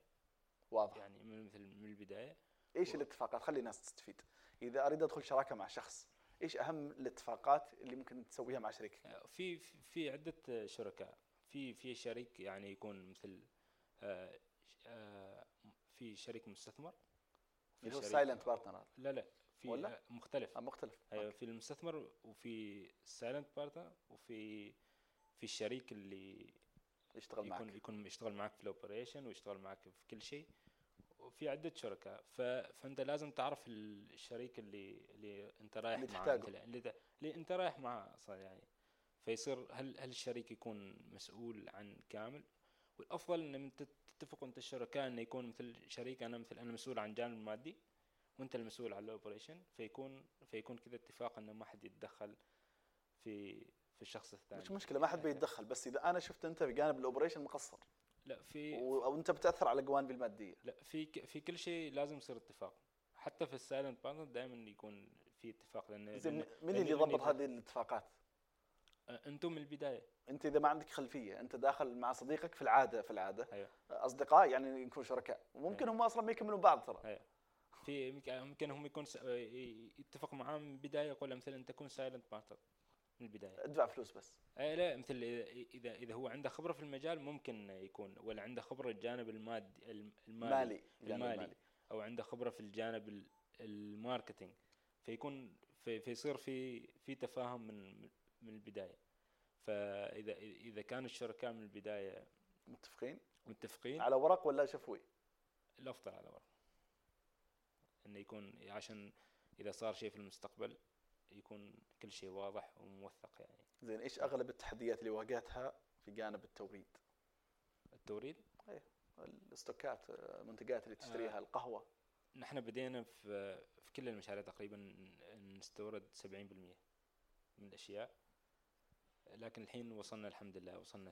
واضح يعني، من البدايه. ايش الاتفاقات؟ خلي الناس تستفيد. اذا اريد ادخل شراكه مع شخص، ايش اهم الاتفاقات اللي ممكن تسويها مع شريكك؟ في عده شركاء، في شريك يعني يكون مثل في شريك مستثمر، في سايلنت بارتنر. لا في مختلف. ايوه، في المستثمر وفي سايلنت بارتنر، وفي الشريك اللي يشتغل معك، يكون يشتغل معك في الاوبريشن ويشتغل معك في كل شيء. وفي عدة شركاء، فانت لازم تعرف الشريك اللي انت رايح معه، اللي انت رايح معه اصلا يعني. فيصير هل الشريك يكون مسؤول عن كامل، والافضل ان تتفقوا انت الشركاء انه يكون مثل شريك، انا مسؤول عن الجانب المادي وانت المسؤول عن الاوبريشن، فيكون كذا اتفاق انه ما حد يتدخل في الشخص الثاني. مش مشكله ما حد بيتدخل، بس اذا انا شفت انت في جانب الاوبريشن مقصر، لا في او انت بتاثر على جوانب الماديه، لا في كل شيء لازم يصير اتفاق، حتى في السايلنت بارتنر دائما يكون في اتفاق. لان من اللي يضبط هذه الاتفاقات؟ انتم من البدايه. انت اذا ما عندك خلفيه، انت داخل مع صديقك في العاده أيوة. اصدقاء يعني يكون شركاء، وممكن أيوة. هم اصلا ما يكملوا بعض ترى أيوة. في ممكن هم يكون يتفق معاهم من البدايه، يقول مثلا انت تكون سايلنت بارتنر من البدايه، ادفع فلوس بس. لا مثل اذا هو عنده خبره في المجال ممكن يكون، ولا عنده خبره الجانب المالي او عنده خبره في الجانب الماركتينج، فيكون فيصير في تفاهم من البدايه. فاذا كان الشركاء من البدايه متفقين على ورق ولا شفوي، الافضل على ورق، انه يكون عشان اذا صار شيء في المستقبل يكون كل شيء واضح وموثق. يعني زين، ايش اغلب التحديات اللي واجهتها في جانب التوريد؟ ايه، الاستوكات، المنتجات اللي تشتريها، القهوه. نحن بدينا في كل المشاريع تقريبا نستورد 70% من الاشياء، لكن الحين وصلنا الحمد لله، وصلنا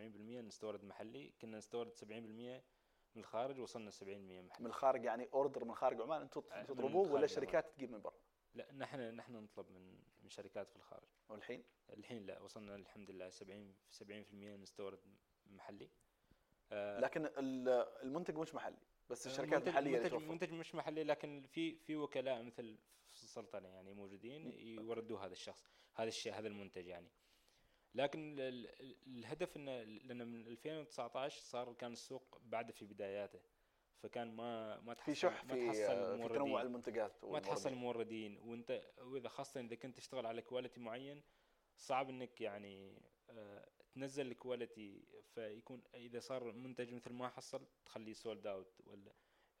70% نستورد محلي. كنا نستورد 70% من الخارج، وصلنا 70% محلي. من الخارج يعني اوردر من خارج عمان انتم تطلبوه، ولا شركات تجيب من برا؟ لا، نحن نطلب من شركات في الخارج. والحين لا، وصلنا الحمد لله 70% نستورد محلي. لكن المنتج مش محلي، بس الشركات المحلية اللي توفر المنتج مش محلي، لكن في وكلاء مثل في السلطنة يعني موجودين يوردوا هذا المنتج يعني. لكن الهدف لأن من 2019 صار كان السوق بعد في بداياته، فكان ما تحصل في تنوع المنتجات، ما تحصل موردين، واذا خاصه اذا كنت تشتغل على كواليتي معين صعب انك يعني تنزل الكواليتي، فيكون اذا صار منتج مثل ما حصل تخليه سولد اوت،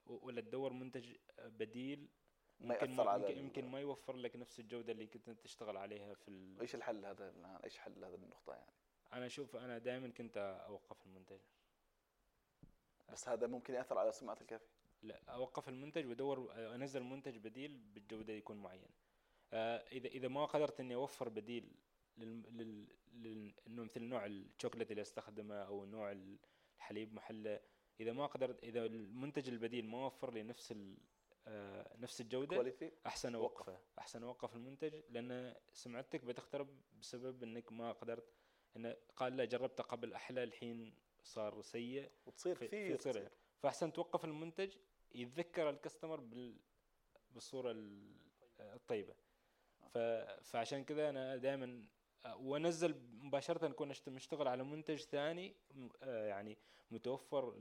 ولا تدور منتج بديل يمكن ما يوفر لك نفس الجوده اللي كنت تشتغل عليها في ايش حل هذا النقطه يعني؟ انا دائما كنت اوقف المنتج. بس هذا ممكن يأثر على سمعة الكافي. لا، أوقف المنتج وأدور أنزل منتج بديل بالجودة يكون معين. إذا ما قدرت إني أوفر بديل مثل نوع الشوكولاتة اللي أستخدمه أو نوع الحليب محله، إذا المنتج البديل ما وفر لي نفس الجودة، أحسن أوقف المنتج، لأن سمعتك بتخترب بسبب إنك ما قدرت. إن قال لا، جربته قبل أحلى، الحين صار سيء وتصير فيه. فأحسن توقف المنتج، يتذكر الكاستمر بالصورة الطيبة. فعشان كذا أنا دائما ونزل مباشرة، نكون مشتغل على منتج ثاني يعني متوفر،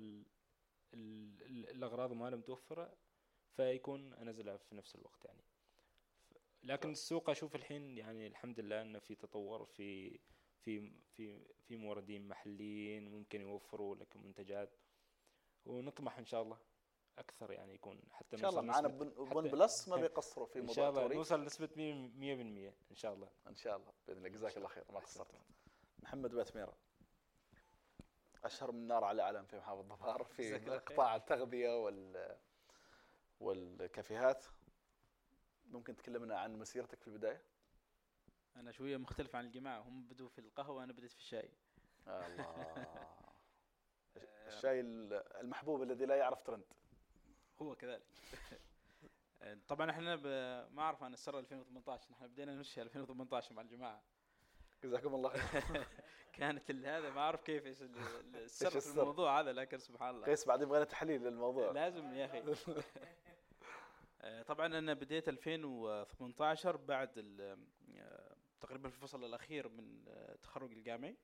الأغراض ماله متوفرة، فيكون أنزلها في نفس الوقت يعني. لكن السوق أشوف الحين يعني الحمد لله أنه في تطور، في موردين محليين ممكن يوفروا لك منتجات، ونطمح ان شاء الله اكثر يعني، يكون حتى نوصل ان شاء الله معنا بن بلس ما بيقصروا في موضوع التوريد، ان شاء الله نوصل لنسبه 100% ان شاء الله باذن الله. جزاك الله خير، ما قصرت. محمد باتميرة، اشهر من نار على علم في محافظه ظفار في قطاع التغذيه والكافيهات، ممكن تكلمنا عن مسيرتك في البدايه؟ أنا شوية مختلف عن الجماعة، هم بدوا في القهوة وأنا بدأت في الشاي. الله الشاي المحبوب الذي لا يعرف ترند، هو كذلك. طبعا احنا ما أعرف عن السر 2018، نحن بدينا نمشي 2018 مع الجماعة. جزاكم الله خير. كانت هذا ما أعرف كيف ايش السر في الموضوع هذا، لكن سبحان الله كيس بعدين بغينا تحليل للموضوع لازم يا أخي. طبعا أنا بديت 2018 بعد تقريبا في الفصل الأخير من تخرج الجامعي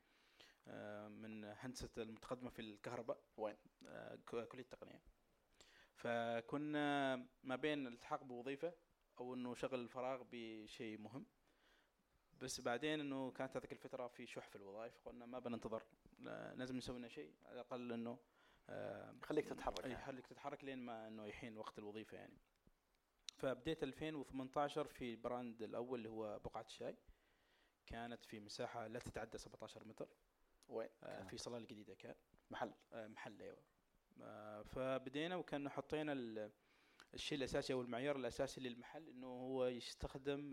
من هندسة المتقدمة في الكهرباء، وين كلية التقنية. فكنا ما بين الالتحاق بوظيفة أو إنه شغل الفراغ بشيء مهم، بس بعدين إنه كانت هذيك الفترة في شح في الوظائف، قلنا ما بننتظر، لازم نسوي لنا شيء على الأقل إنه خليك تتحرك لين ما إنه يحين وقت الوظيفة يعني. فبديت 2018 في البراند الأول اللي هو بقعة الشاي، كانت في مساحة لا تتعدى 17 متر، وين في صلالة جديدة كان محل ايوه. فبدينا وكنا حطينا الشيء الاساسي او المعيار الاساسي للمحل انه هو يستخدم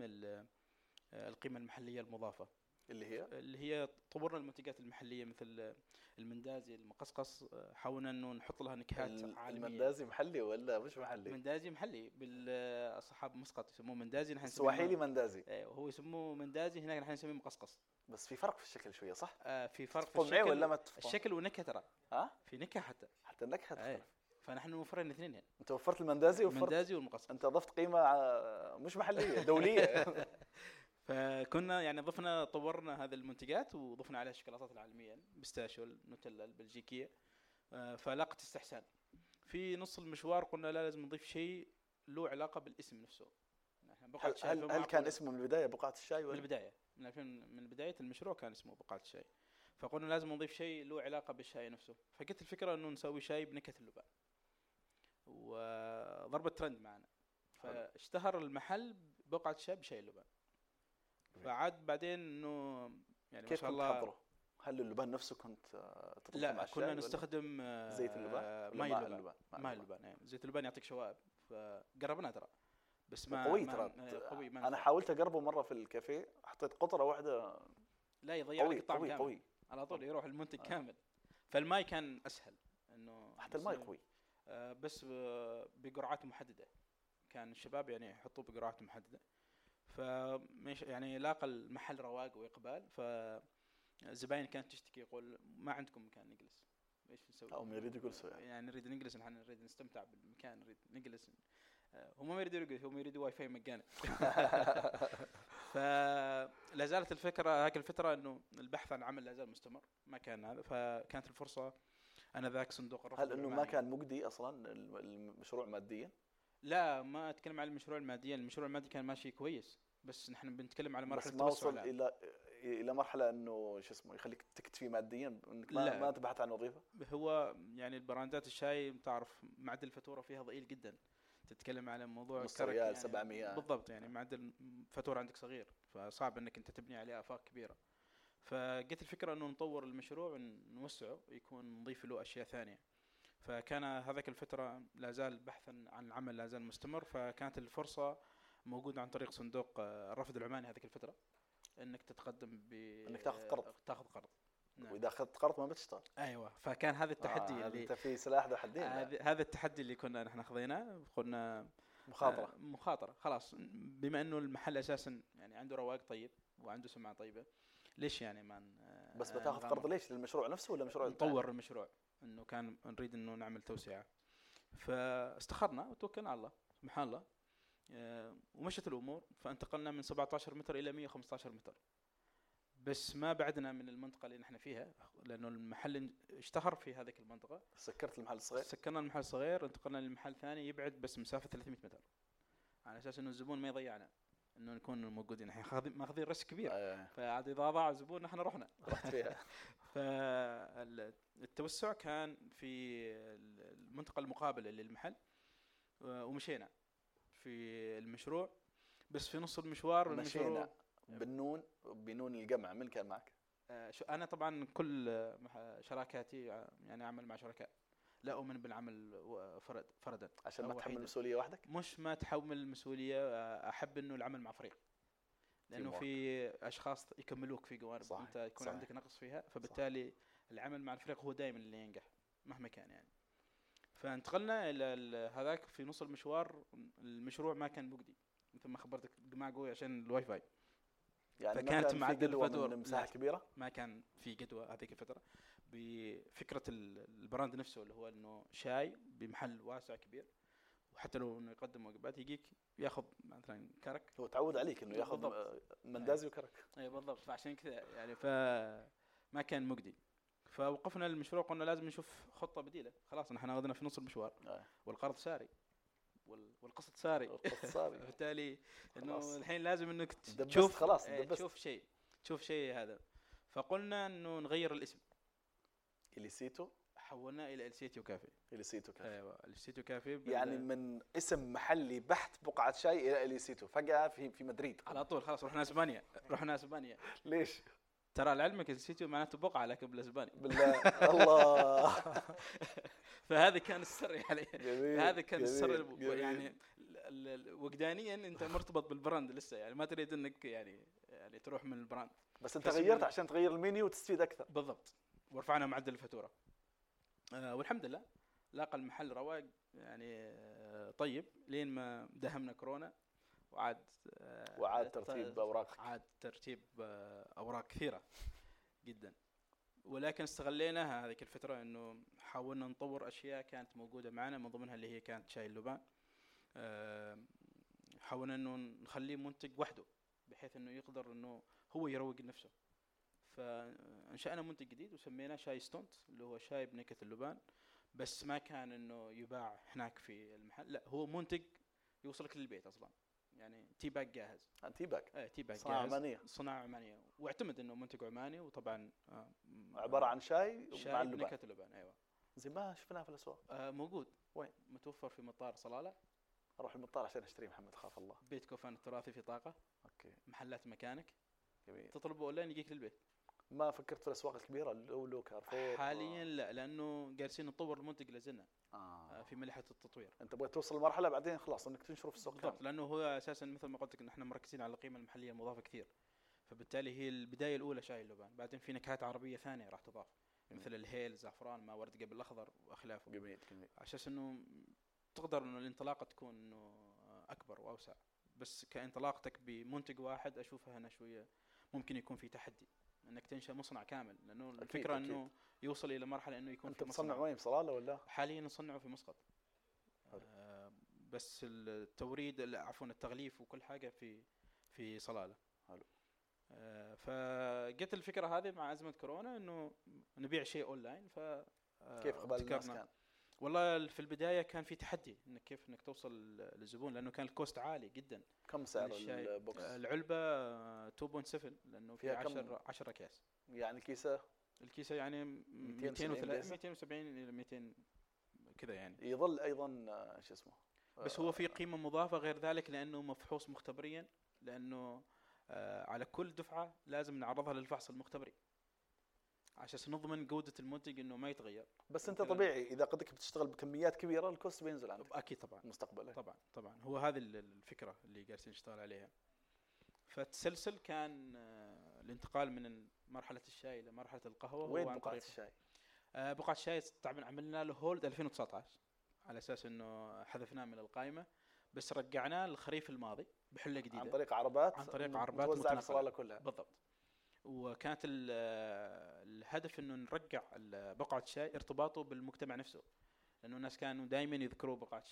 القيمة المحلية المضافة اللي هي طورنا المنتجات المحلية مثل المندازي المقصقص. حاولنا انه نحط لها نكهات عالمية. المندازي محلي ولا مش محلي؟ مندازي محلي بالأصحاب مسقط يسموه مندازي، نحن سواحيلي مندازي. ايوه هو يسموه مندازي، هناك نحن نسميه مقصقص. بس في فرق في الشكل شوية صح؟ في فرق في الشكل ولا ما الشكل ونكهة ترى. في نكهة حتى النكهة تختلف. فنحن نوفر الاثنين يعني. انت وفرت المندازي والمقصقص. انت ضفت قيمة مش محلية دولية. فكنا يعني ضفنا طورنا هذه المنتجات وضفنا عليها الشوكولاتات العالمية بيستاشيو النوتيلا البلجيكية. فلاقت استحسان. في نص المشوار قلنا لا لازم نضيف شيء له علاقة بالاسم نفسه. هل كان اسمه من البداية بقعة الشاي ولا؟ من البداية من بداية المشروع كان اسمه بقعة الشاي. فقلنا لازم نضيف شيء له علاقة بالشاي نفسه. فجت الفكرة انه نسوي شاي بنكهة اللبان وضربت ترند معنا. فاشتهر المحل بقعة الشاي بشاي اللبان. فعاد بعدين انه يعني ما شاء الله كيف كنت حضره؟ هل اللبان نفسه كنت تطبخ مع الشاي؟ لا كنا نستخدم زيت اللبان، ماء اللبان يعني. زيت اللبان يعطيك شوائب، فجربناه ترى بس ما قوي ترى. انا حاولت اجربه مره في الكافيه، حطيت قطره واحده لا يضيع لك الطعم قوي على طول يروح المنتج كامل. فالماء كان اسهل انه حتى الماء قوي بس بجرعات محدده، كان الشباب يعني يحطوه بجرعات محدده. فمش يعني لاقى المحل رواق واقبال. فالزباين كانت تشتكي يقول ما عندكم مكان نجلس، ايش نسوي؟ او يريد يجلسوا يعني نريد نجلس، نحن نريد نستمتع بالمكان، نريد نجلس. هم ما يريدوا يجلسوا، هم يريدوا واي فاي مجاني. فلا زالت الفكره هاك الفتره انه البحث عن عمل لا زال مستمر، ما كان هذا. فكانت الفرصه انا ذاك صندوق الرفض. هل انه ما كان مجدي اصلا المشروع ماديا؟ لا ما اتكلم عن المشروع المادي، المشروع المادي كان ماشي كويس بس نحن بنتكلم على مرحله التوسع. بس ما وصل الى مرحله انه شو اسمه يخليك تكتفي ماديا انك ما تبحث عن وظيفه. هو يعني البراندات الشاي تعرف معدل الفاتوره فيها ضئيل جدا، تتكلم على موضوع كرك يعني 700 بالضبط يعني معدل الفاتوره عندك صغير، فصعب انك انت تبني عليه افاق كبيره. فجت الفكره انه نطور المشروع نوسعه يكون نضيف له اشياء ثانيه. فكان هذاك الفترة لا زال بحثا عن العمل لا زال مستمر. فكانت الفرصة موجودة عن طريق صندوق الرفض العماني هذيك الفترة انك تتقدم انك تاخذ قرض. نعم. واذا اخذت قرض ما بتشتغل. ايوه فكان هذا التحدي اللي انت في سلاح ذو حدين. هذا التحدي اللي كنا نحن خذيناه، قلنا مخاطرة خلاص. بما انه المحل اساسا يعني عنده رواق طيب وعنده سمعة طيبة، ليش يعني ما بس بتاخذ قرض؟ ليش للمشروع نفسه ولا مشروع نطور المشروع؟ انه كان نريد انه نعمل توسعه. فاستخرنا وتوكلنا على الله سبحان الله ومشت الامور. فانتقلنا من 17 متر الى 115 متر بس ما بعدنا من المنطقه اللي نحن فيها، لانه المحل اشتهر في هذيك المنطقه. سكرت المحل الصغير، سكرنا المحل الصغير، انتقلنا لمحل ثاني يبعد بس مسافه 300 متر على اساس انه الزبون ما يضيعنا، انه نكون موجودين. احنا ماخذين ريسك كبير فعاد اذا ضاع زبون نحن رحت فيها. فالتوسع كان في المنطقه المقابله للمحل ومشينا في المشروع. بس في نص المشوار مشينا بنون الجمع. من كان معك؟ انا طبعا كل شراكاتي يعني اعمل مع شركاء، لا أؤمن بالعمل فردا عشان ما تحمل مسؤولية وحدك. مش ما تحمل المسؤولية، أحب إنه العمل مع فريق، لأنه في أشخاص يكملوك في جوانب أنت يكون عندك نقص فيها، فبالتالي العمل مع الفريق هو دائما اللي ينجح مهما كان يعني. فانتقلنا إلى هذاك في نص المشوار. المشروع ما كان مجدي مثل ما خبرتك، جماعة قوي عشان الواي فاي يعني، فكانت معدل الفاتورة مساحة كبيرة، ما كان في جدوى هذيك الفترة بفكرة البراند نفسه اللي هو إنه شاي بمحل واسع كبير، وحتى لو إنه يقدم وجبات يجيك يأخذ مثلاً كرك، هو تعود عليك إنه يأخذ مندازي وكرك. أي بالضبط. فعشان كذا يعني فما كان مجدي. فوقفنا المشروع قلنا لازم نشوف خطة بديلة. خلاص نحن أخذنا في نص المشوار والقرض ساري والقصد ساري بالتالي انه الحين لازم انك تشوف خلاص تشوف شيء هذا. فقلنا انه نغير الاسم، اليسيتو حولناه الى اليسيتو كافيه. ايوه اليسيتو كافيه يعني من اسم محلي بحت بقعه شاي الى اليسيتو فجاه في مدريد على طول. خلاص رحنا اسبانيا. ليش ترى لعلمك اليسيتو معناته بقعة لكن بالاسباني. بالله الله. فهذا كان السر عليه. هذا كان السر يعني وجدانيا انت مرتبط بالبراند لسه يعني ما تريد انك يعني تروح من البراند. بس انت غيرت عشان تغير المينيو وتستفيد اكثر. بالضبط. ورفعنا معدل الفاتورة. والحمد لله لاقى المحل رواق يعني طيب لين ما دهمنا كورونا وعاد ترتيب اوراق اوراق كثيره جدا. ولكن استغليناها هذيك الفتره انه حاولنا نطور اشياء كانت موجوده معنا من ضمنها اللي هي كانت شاي اللبان. حاولنا انه نخليه منتج وحده بحيث انه يقدر انه هو يروج لنفسه. فانشأنا منتج جديد وسميناه شاي ستونت اللي هو شاي بنكهه اللبان. بس ما كان انه يباع هناك في المحل، لا هو منتج يوصلك للبيت اصلا. يعني تي باك جاهز. تي باك. تي باك صناعة جاهز. عمانية. صناعة عمانية. واعتمد انه منتج عماني وطبعا عبارة عن شاي ومع بنكهة اللبان. ايوه. زي ما شفناها في الاسواق. موجود. وين؟ متوفر في مطار صلالة. اروح المطار عشان اشتري محمد خاف الله. بيت كوفان التراثي في طاقة. اوكي. محلات مكانك. جميل. تطلبه اونلاين يجيك للبيت. ما فكرت في الاسواق الكبيرة لو كارفور حاليا؟ لا لانه جالسين نطور المنتج لازلنا. في ملحة التطوير. انت بغيت توصل لمرحله بعدين خلاص انك تنشره في السوق. بالضبط. لانه هو اساسا مثل ما قلت لك ان احنا مركزين على القيمه المحليه المضافه كثير. فبالتالي هي البدايه الاولى شاي اللبان. بعدين في نكهات عربيه ثانيه راح تضاف مثل الهيل، زعفران، ما ورد قبل الاخضر واخلافه. جميل جميل. عشان انه تقدر انه الانطلاقه تكون انه اكبر واوسع. بس كانطلاقتك بمنتج واحد اشوفها هنا شويه ممكن يكون في تحدي انك تنشا مصنع كامل. لانه الفكره أكيد. انه يوصل الى مرحله انه يكون في مصنع. تصنع وين؟ بصلاله ولا؟ حاليا نصنعه في مسقط. بس التوريد التغليف وكل حاجه في صلاله. حلو. فجت الفكره هذه مع ازمه كورونا انه نبيع شيء اونلاين. ف كيف اقبال الناس كان؟ والله في البدايه كان في تحدي انك كيف انك توصل للزبون لانه كان الكوست عالي جدا. كم سعر البوكس؟ العلبه 2.7 لانه فيها 10 اكياس. يعني الكيسه يعني 270 الى 200 كذا. يعني يظل ايضا ايش اسمه بس هو في قيمه مضافه غير ذلك لانه مفحوص مختبريا. لانه على كل دفعه لازم نعرضها للفحص المختبري عشان نضمن جودة المنتج انه ما يتغير. بس انت طبيعي اذا قدك بتشتغل بكميات كبيرة الكوست بينزل عندك. اكيد طبعا مستقبلا. طبعا هو هذه الفكرة اللي جالسين نشتغل عليها. فالتسلسل كان الانتقال من مرحلة الشاي الى مرحلة القهوة. وين بقعة الشاي؟ بقعة الشاي طبعا عملنا له هولد 2019 على اساس انه حذفناه من القائمة. بس رجعناه الخريف الماضي بحلة جديدة عن طريق عربات. متوزعة في الصالة كلها. بالضبط. وكانت الهدف انه نرجع بقعة الشاي ارتباطه بالمجتمع نفسه. لانه الناس كانوا دائما يذكروا بقعة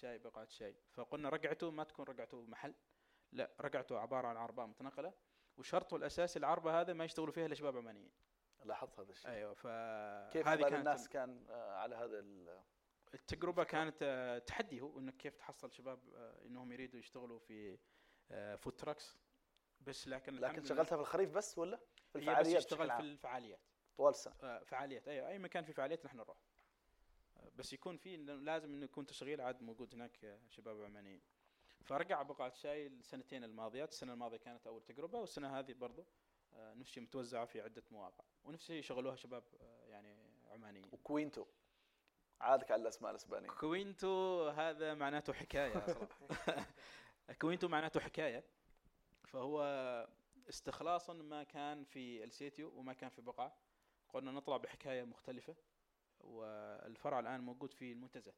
الشاي. فقلنا رجعته ما تكون رجعته محل، لا رجعته عبارة عن عربة متنقلة. وشرطه الاساسي العربة هذا ما يشتغلوا فيها الشباب عمانيين. لاحظت هذا الشيء. ايوه. كيف الناس كان على هذا التجربة كانت تحدي هو انك كيف تحصل شباب انهم يريدوا يشتغلوا في فود تراكس. بس لكن شغلتها في الخريف بس ولا في الفعاليات؟ اشتغل في الفعاليات طوال السنه. فعاليات. ايوه اي مكان في فعاليات نحن نروح. بس يكون في لازم انه يكون تشغيل عاد موجود هناك شباب عمانيين. فرجع بقعة الشاي السنتين الماضيات. السنه الماضيه كانت اول تجربه والسنه هذه برضو نفس الشيء متوزعه في عده مواقع ونفس الشيء شغلوها شباب يعني عمانيين. وكوينتو عادك على الاسماء الاسبانيه. كوينتو هذا معناته حكايه اصلا. كوينتو معناته حكايه. فهو استخلاصا ما كان في اليسيتو وما كان في بقعة. قلنا نطلع بحكاية مختلفة. والفرع الآن موجود في المنتزه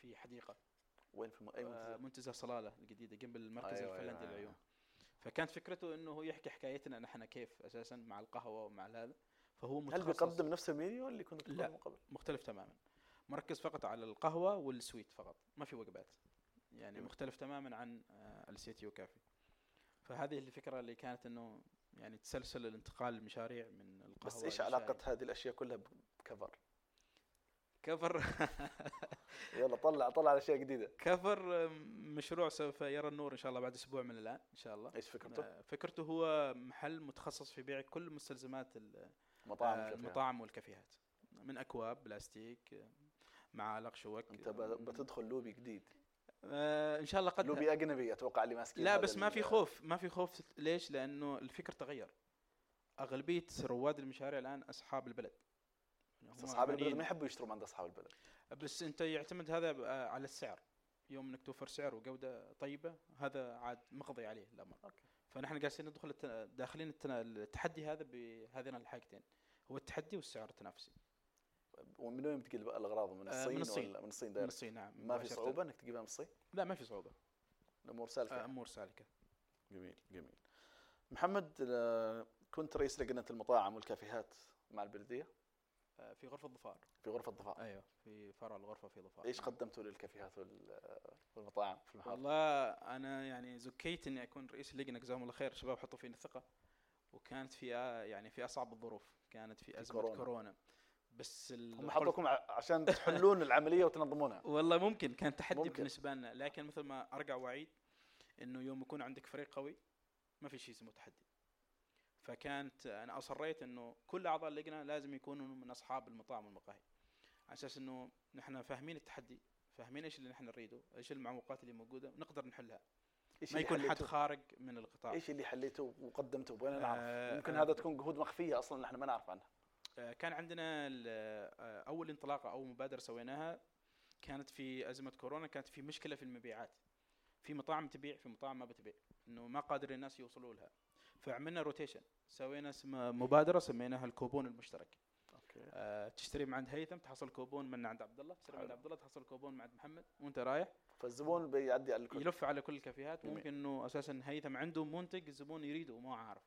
في حديقة. وين في منتزه صلالة الجديدة جنب المركز الفنلندي العيون. فكانت فكرته انه هو يحكي حكايتنا نحن كيف اساسا مع القهوة ومع هذا. فهو متخصص. هل بيقدم نفس المينيو اللي كنت تقدمه قبل؟ مختلف تماما. مركز فقط على القهوة والسويت فقط. ما في وجبات. يعني مختلف تماما عن اليسيتو كافي. فهذه الفكرة اللي كانت انه يعني تسلسل الانتقال المشاريع من القهوة. بس ايش علاقة هذه الاشياء كلها بكفر؟ يلا طلع اشياء جديدة. كفر مشروع سوف يرى النور ان شاء الله بعد اسبوع من الان ان شاء الله. ايش فكرته؟ فكرته هو محل متخصص في بيع كل مستلزمات المطاعم والكافيهات من اكواب بلاستيك معالق شوك. انت بتدخل لوبي جديد. ان شاء الله قد لوبي اجنبي اتوقع اللي ماسكين. لا بس ما في خوف. ليش؟ لانه الفكر تغير. اغلبيه رواد المشاريع الان اصحاب البلد. اصحاب البلد ما يحبوا يشتروا عند اصحاب البلد، بس انت يعتمد هذا على السعر. يوم انك توفر سعر وجوده طيبه هذا عاد مقضي عليه الامر. أوكي. فنحن قاعدين ندخل داخلين التحدي هذا بهذين الحاجتين، هو التحدي والسعر التنافسي. ومن وين بتجيب الاغراض؟ من الصين. من الصين. ولا من الصين دايركت؟ من الصين، نعم. ما في صعوبه انك تجيبها من الصين؟ لا ما في صعوبه، الامور سالكه. امور سالكه. جميل جميل. محمد، كنت رئيس لجنه المطاعم والكافيهات مع البلديه في غرفه ظفار. في غرفه ظفار، ايوه، في فرع الغرفه في ظفار. ايش قدمتوا للكافيهات والمطاعم في المحافظه؟ والله انا يعني زكيت اني اكون رئيس لجنه، جزاهم الله خير، الشباب حطوا فيني الثقه. وكانت في يعني في اصعب الظروف، كانت في ازمه كورونا. بس هم حطوكم عشان تحلون العمليه وتنظمونها. والله ممكن كان تحدي بالنسبه لنا، لكن مثل ما ارجع واعيد انه يوم يكون عندك فريق قوي ما في شيء اسمه تحدي. فكانت انا اصريت انه كل اعضاء اللجنه لازم يكونوا من اصحاب المطاعم والمقاهي، على اساس انه نحن فاهمين التحدي، فاهمين ايش اللي نحن نريده، ايش المعوقات اللي موجوده ونقدر نحلها. ما يكون حد خارج من القطاع. ايش اللي حليته وقدمته وين نعرف؟ ممكن هذا تكون جهود مخفيه اصلا نحن ما نعرف عنها. كان عندنا اول انطلاقه او مبادره سويناها كانت في ازمه كورونا. كانت في مشكله في المبيعات، في مطاعم تبيع في مطاعم ما بتبيع، انه ما قادر الناس يوصلوا لها. فعملنا روتيشن، سوينا مبادره سميناها الكوبون المشترك. اوكي. تشتري من عند هيثم تحصل كوبون، من عند عبد الله تشتري من عند عبد الله تحصل كوبون من عند محمد، وانت رايح فالزبون بيعدي على الكل، يلف على كل الكافيهات. ممكن انه اساسا هيثم عنده منتج الزبون يريده وما عارف.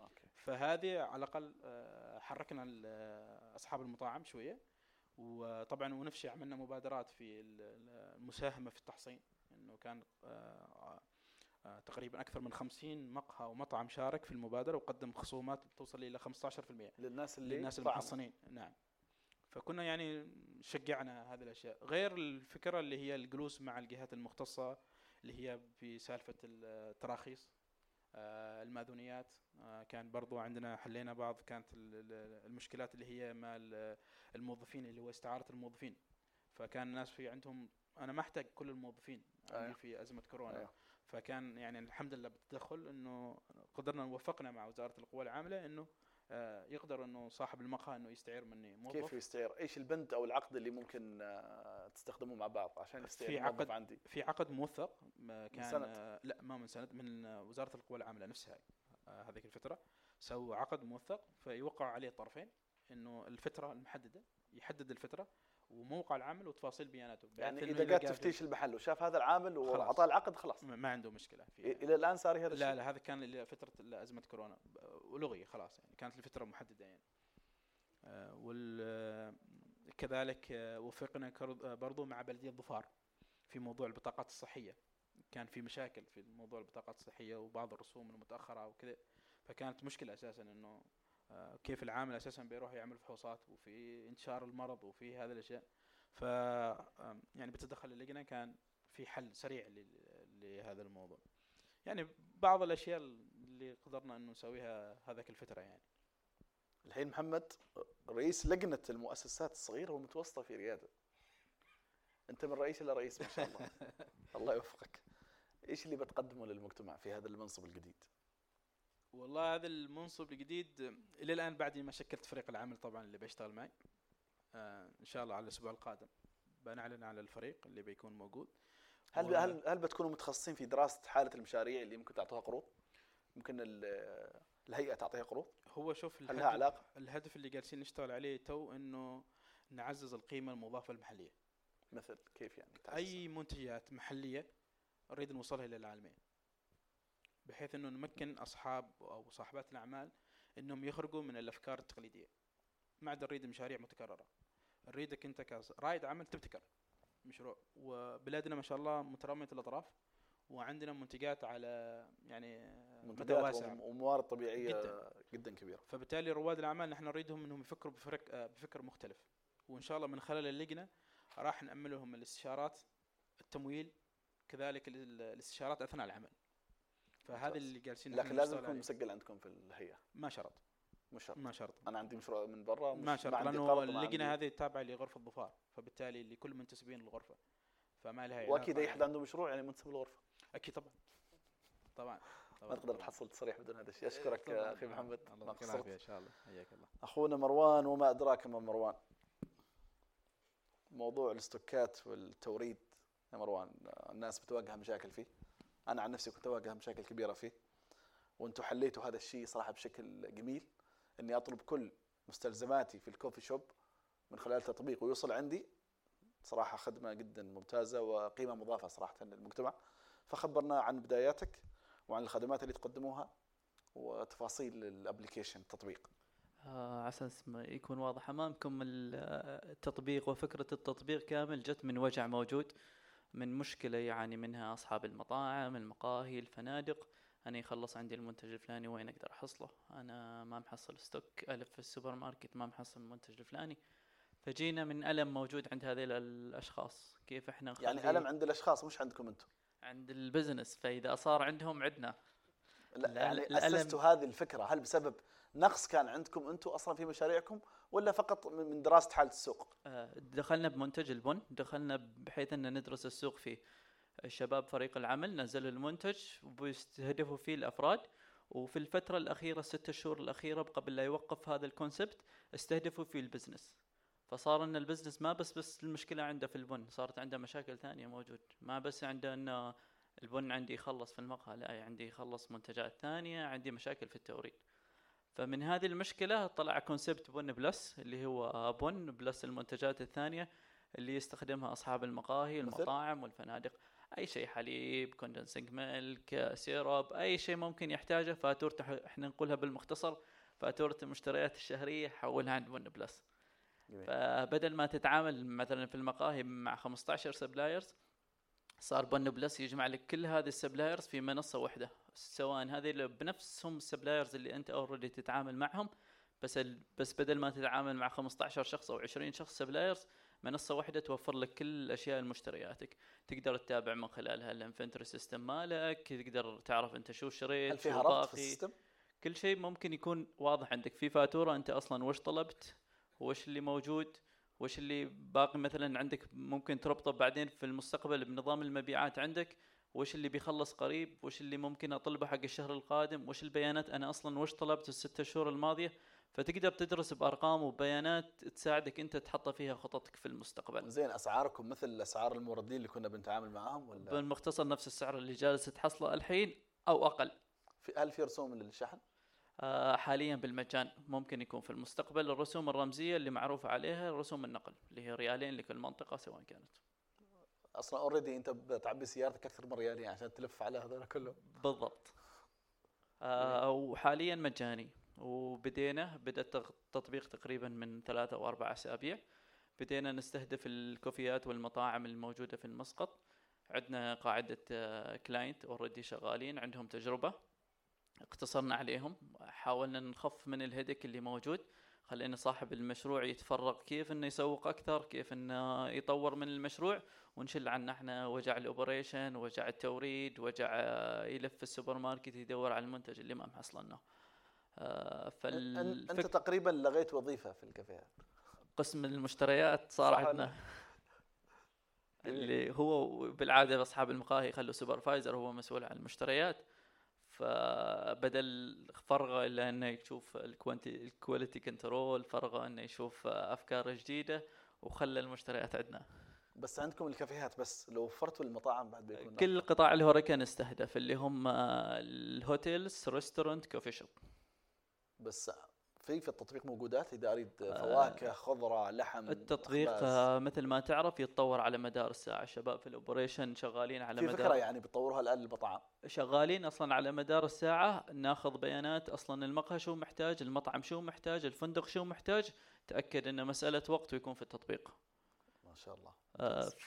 اوكي. فهذه على الاقل حركنا اصحاب المطاعم شويه. وطبعا ونفسي عملنا مبادرات في المساهمه في التحصين، انه كان تقريبا اكثر من 50 مقهى ومطعم شارك في المبادره وقدم خصومات بتوصل الى 15% للناس المحصنين. نعم. فكنا يعني شجعنا هذه الاشياء، غير الفكره اللي هي الجلوس مع الجهات المختصه اللي هي بسالفه التراخيص، الماذونيات. كان برضو عندنا حلينا بعض كانت المشكلات اللي هي مال الموظفين، اللي هو استعاره الموظفين. فكان الناس في عندهم، انا ما احتاج كل الموظفين في ازمه كورونا. فكان يعني الحمد لله بالتدخل انه قدرنا ووفقنا مع وزاره القوى العامله انه يقدر انه صاحب المقهى انه يستعير مني موظف. كيف يستعير؟ ايش البند او العقد اللي ممكن تستخدموه مع بعض عشان يستعير موظف عندي؟ في عقد موثق كان لا ما من سند، من وزاره القوى العامله نفسها هذيك الفتره سووا عقد موثق فيوقع عليه الطرفين انه الفتره المحدده، يحدد الفتره وموقع العمل وتفاصيل بياناته. يعني اذا جاء تفتيش المحل وشاف هذا العامل واعطاه العقد خلاص ما عنده مشكله فيه. الى الان صار هذا الشيء؟ لا لا، هذا كان فتره ازمه كورونا ولغي خلاص، يعني كانت الفتره محدده يعني. وكذلك وفقنا برضو مع بلديه ظفار في موضوع البطاقات الصحيه. كان في مشاكل في موضوع البطاقات الصحيه وبعض الرسوم المتاخره وكذا، فكانت مشكله اساسا انه كيف العامل اساسا بيروح يعمل فحوصات وفي انتشار المرض وفي هذه الاشياء. ف يعني بتدخل اللجنه كان في حل سريع لهذا الموضوع. يعني بعض الاشياء اللي قدرنا انه نسويها هذاك الفتره يعني. الحين محمد رئيس لجنه المؤسسات الصغيره والمتوسطه في رياده، انت من رئيس الى رئيس ما شاء الله. الله يوفقك. ايش اللي بتقدمه للمجتمع في هذا المنصب الجديد؟ والله هذا المنصب الجديد الى الان بعدني ما شكلت فريق العمل طبعا اللي بيشتغل معي. ان شاء الله على الاسبوع القادم بنعلن على الفريق اللي بيكون موجود. هل بتكونوا متخصصين في دراسه حاله المشاريع اللي ممكن تعطوها قروض؟ ممكن الهيئه تعطيها قروض؟ هو شوف الهدف اللي جالسين نشتغل عليه تو انه نعزز القيمه المضافه المحليه. مثل كيف يعني؟ اي منتجات محليه نريد نوصلها للعالميه، بحيث انه نمكن اصحاب او صاحبات الاعمال انهم يخرجوا من الافكار التقليديه. ما عاد نريد مشاريع متكرره، نريدك انت كرائد عمل تبتكر مشروع. وبلادنا ما شاء الله متراميه الاطراف، وعندنا منتجات على يعني منتجات وموارد طبيعيه جدا كبيره. فبالتالي رواد الاعمال نحن نريدهم انهم يفكروا بفكر مختلف. وان شاء الله من خلال اللجنه راح نأمل لهم الاستشارات، التمويل، كذلك الاستشارات اثناء العمل. فهذا اللي جالسين. لكن لازم يكون مسجل عندكم في الهيئه؟ ما شرط. مش شرط. ما شرط. انا عندي مشروع من برا ما شرط، لانه اللجنه هذه تابعه لغرفه ظفار، فبالتالي لكل منتسبين للغرفه فما لها. واكيد اي حد عنده مشروع يعني منتسب للغرفه. اكيد طبعا طبعا. ما تقدر تحصل تصريح بدون هذا الشيء. اشكرك اخي محمد، الله يكرمك ان شاء الله. حياك الله. اخونا مروان، وما ادراك ما مروان، موضوع الاستوكات والتوريد يا مروان الناس بتواجه مشاكل فيه، انا عن نفسي كنت اواجه مشاكل كبيره فيه، وانتم حليتوا هذا الشيء صراحه بشكل جميل. اني اطلب كل مستلزماتي في الكوفي شوب من خلال تطبيق ويوصل عندي، صراحه خدمه جدا ممتازه وقيمه مضافه صراحه للمجتمع. فخبرنا عن بداياتك وعن الخدمات اللي تقدموها وتفاصيل الابلكيشن التطبيق. على اساس ما يكون واضح امامكم، التطبيق وفكره التطبيق كامل جت من وجع موجود، من مشكله يعني منها اصحاب المطاعم، المقاهي، الفنادق. انا يخلص عندي المنتج الفلاني وين اقدر احصله، انا ما محصل ستوك، الف في السوبر ماركت ما محصل المنتج الفلاني. فجينا من الم موجود عند هذه الاشخاص، كيف احنا يعني الم عند الاشخاص مش عندكم انتم، عند البزنس. فاذا صار عندهم عندنا يعني اسستوا هذه الفكره، هل بسبب نقص كان عندكم انتم اصلا في مشاريعكم، ولا فقط من دراسه حاله السوق؟ دخلنا بمنتج البن، دخلنا بحيث ان ندرس السوق فيه. الشباب فريق العمل نزلوا المنتج وبيستهدفوا فيه الافراد، وفي الفتره الاخيره 6 شهور الاخيره قبل لا يوقف هذا الكونسبت استهدفوا فيه البزنس. فصار ان البزنس ما بس المشكله عنده في البن، صارت عنده مشاكل ثانيه موجود، ما بس عنده ان البن عندي يخلص في المقهى، لا عندي يخلص منتجات ثانيه، عندي مشاكل في التوريد. فمن هذه المشكله طلع كونسبت بن بلس، اللي هو بن بلس المنتجات الثانيه اللي يستخدمها اصحاب المقاهي، المطاعم والفنادق. اي شيء حليب، كوندنسنج ميلك، سيرب، اي شيء ممكن يحتاجه. فاتورته احنا نقولها بالمختصر فاتوره المشتريات الشهريه حولها عند بن بلس. فبدل ما تتعامل مثلا في المقاهي مع 15 سبلايرز، صار بن بلس يجمع لك كل هذه السبلايرز في منصه واحده، سواء هذه بنفسهم السبلايرز اللي انت اوريدي تتعامل معهم، بس بدل ما تتعامل مع 15 شخص او 20 شخص سبلايرز، منصه واحده توفر لك كل اشياء مشترياتك، تقدر تتابع من خلالها الانفنتوري سيستم مالك، تقدر تعرف انت شو شريت، شو باقي، كل شيء ممكن يكون واضح عندك في فاتوره انت اصلا وش طلبت، وش اللي موجود، وش اللي باقي. مثلا عندك ممكن تربطه بعدين في المستقبل بنظام المبيعات عندك، وش اللي بيخلص قريب، وش اللي ممكن اطلبه حق الشهر القادم، وش البيانات انا اصلا وش طلبت ال6 شهور الماضيه. فتقدر تدرس بارقام وبيانات تساعدك انت تحطها فيها خططك في المستقبل. زين، اسعاركم مثل اسعار الموردين اللي كنا بنتعامل معاهم ولا بالمختصر نفس السعر اللي جالس تحصله الحين او اقل؟ هل في رسوم للشحن؟ حاليا بالمجان، ممكن يكون في المستقبل الرسوم الرمزيه اللي معروفه عليها رسوم النقل، اللي هي ريالين لكل منطقه سواء كانت. اصلا اوريدي انت بتعبي سيارتك اكثر من ريالين عشان تلف على هذول كله بالضبط. وحاليا مجاني، بدأ التطبيق تقريبا من 3 أو 4 أسابيع. بدينا نستهدف الكوفيات والمطاعم الموجوده في مسقط. عندنا قاعده كلاينت اوريدي شغالين عندهم تجربه، اقتصرنا عليهم، حاولنا نخف من الهدك اللي موجود، خلينا صاحب المشروع يتفرغ كيف انه يسوق اكثر، كيف انه يطور من المشروع، ونشل عنا احنا وجع الاوبريشن، وجع التوريد، وجع يلف السوبر ماركت يدور على المنتج اللي ما محصلناه. انت تقريبا لغيت وظيفه في الكافيه، قسم المشتريات صار عندنا اللي هو بالعاده اصحاب المقاهي يخلوا سوبرفايزر هو مسؤول عن المشتريات، فبدل فرغه الا انه يشوف الكواليتي كنترول، فرغه انه يشوف افكار جديده، وخلى المشتريات عندنا. بس عندكم الكافيهات بس، لو وفرتوا المطاعم بعد بيكون كل قطاع الهوريكا نستهدف، اللي هم الهوتيلز، ريستورانت، كوفي شوب. بس في التطبيق موجودات اذا اريد فواكه، خضره، لحم. التطبيق مثل ما تعرف يتطور على مدار الساعه، شباب في الاوبريشن شغالين على مدار فكره يعني بتطورها الان للمطاعم، شغالين اصلا على مدار الساعه، ناخذ بيانات اصلا المقهى شو محتاج، المطعم شو محتاج، الفندق شو محتاج، تاكد انه مساله وقت ويكون في التطبيق. ما شاء الله.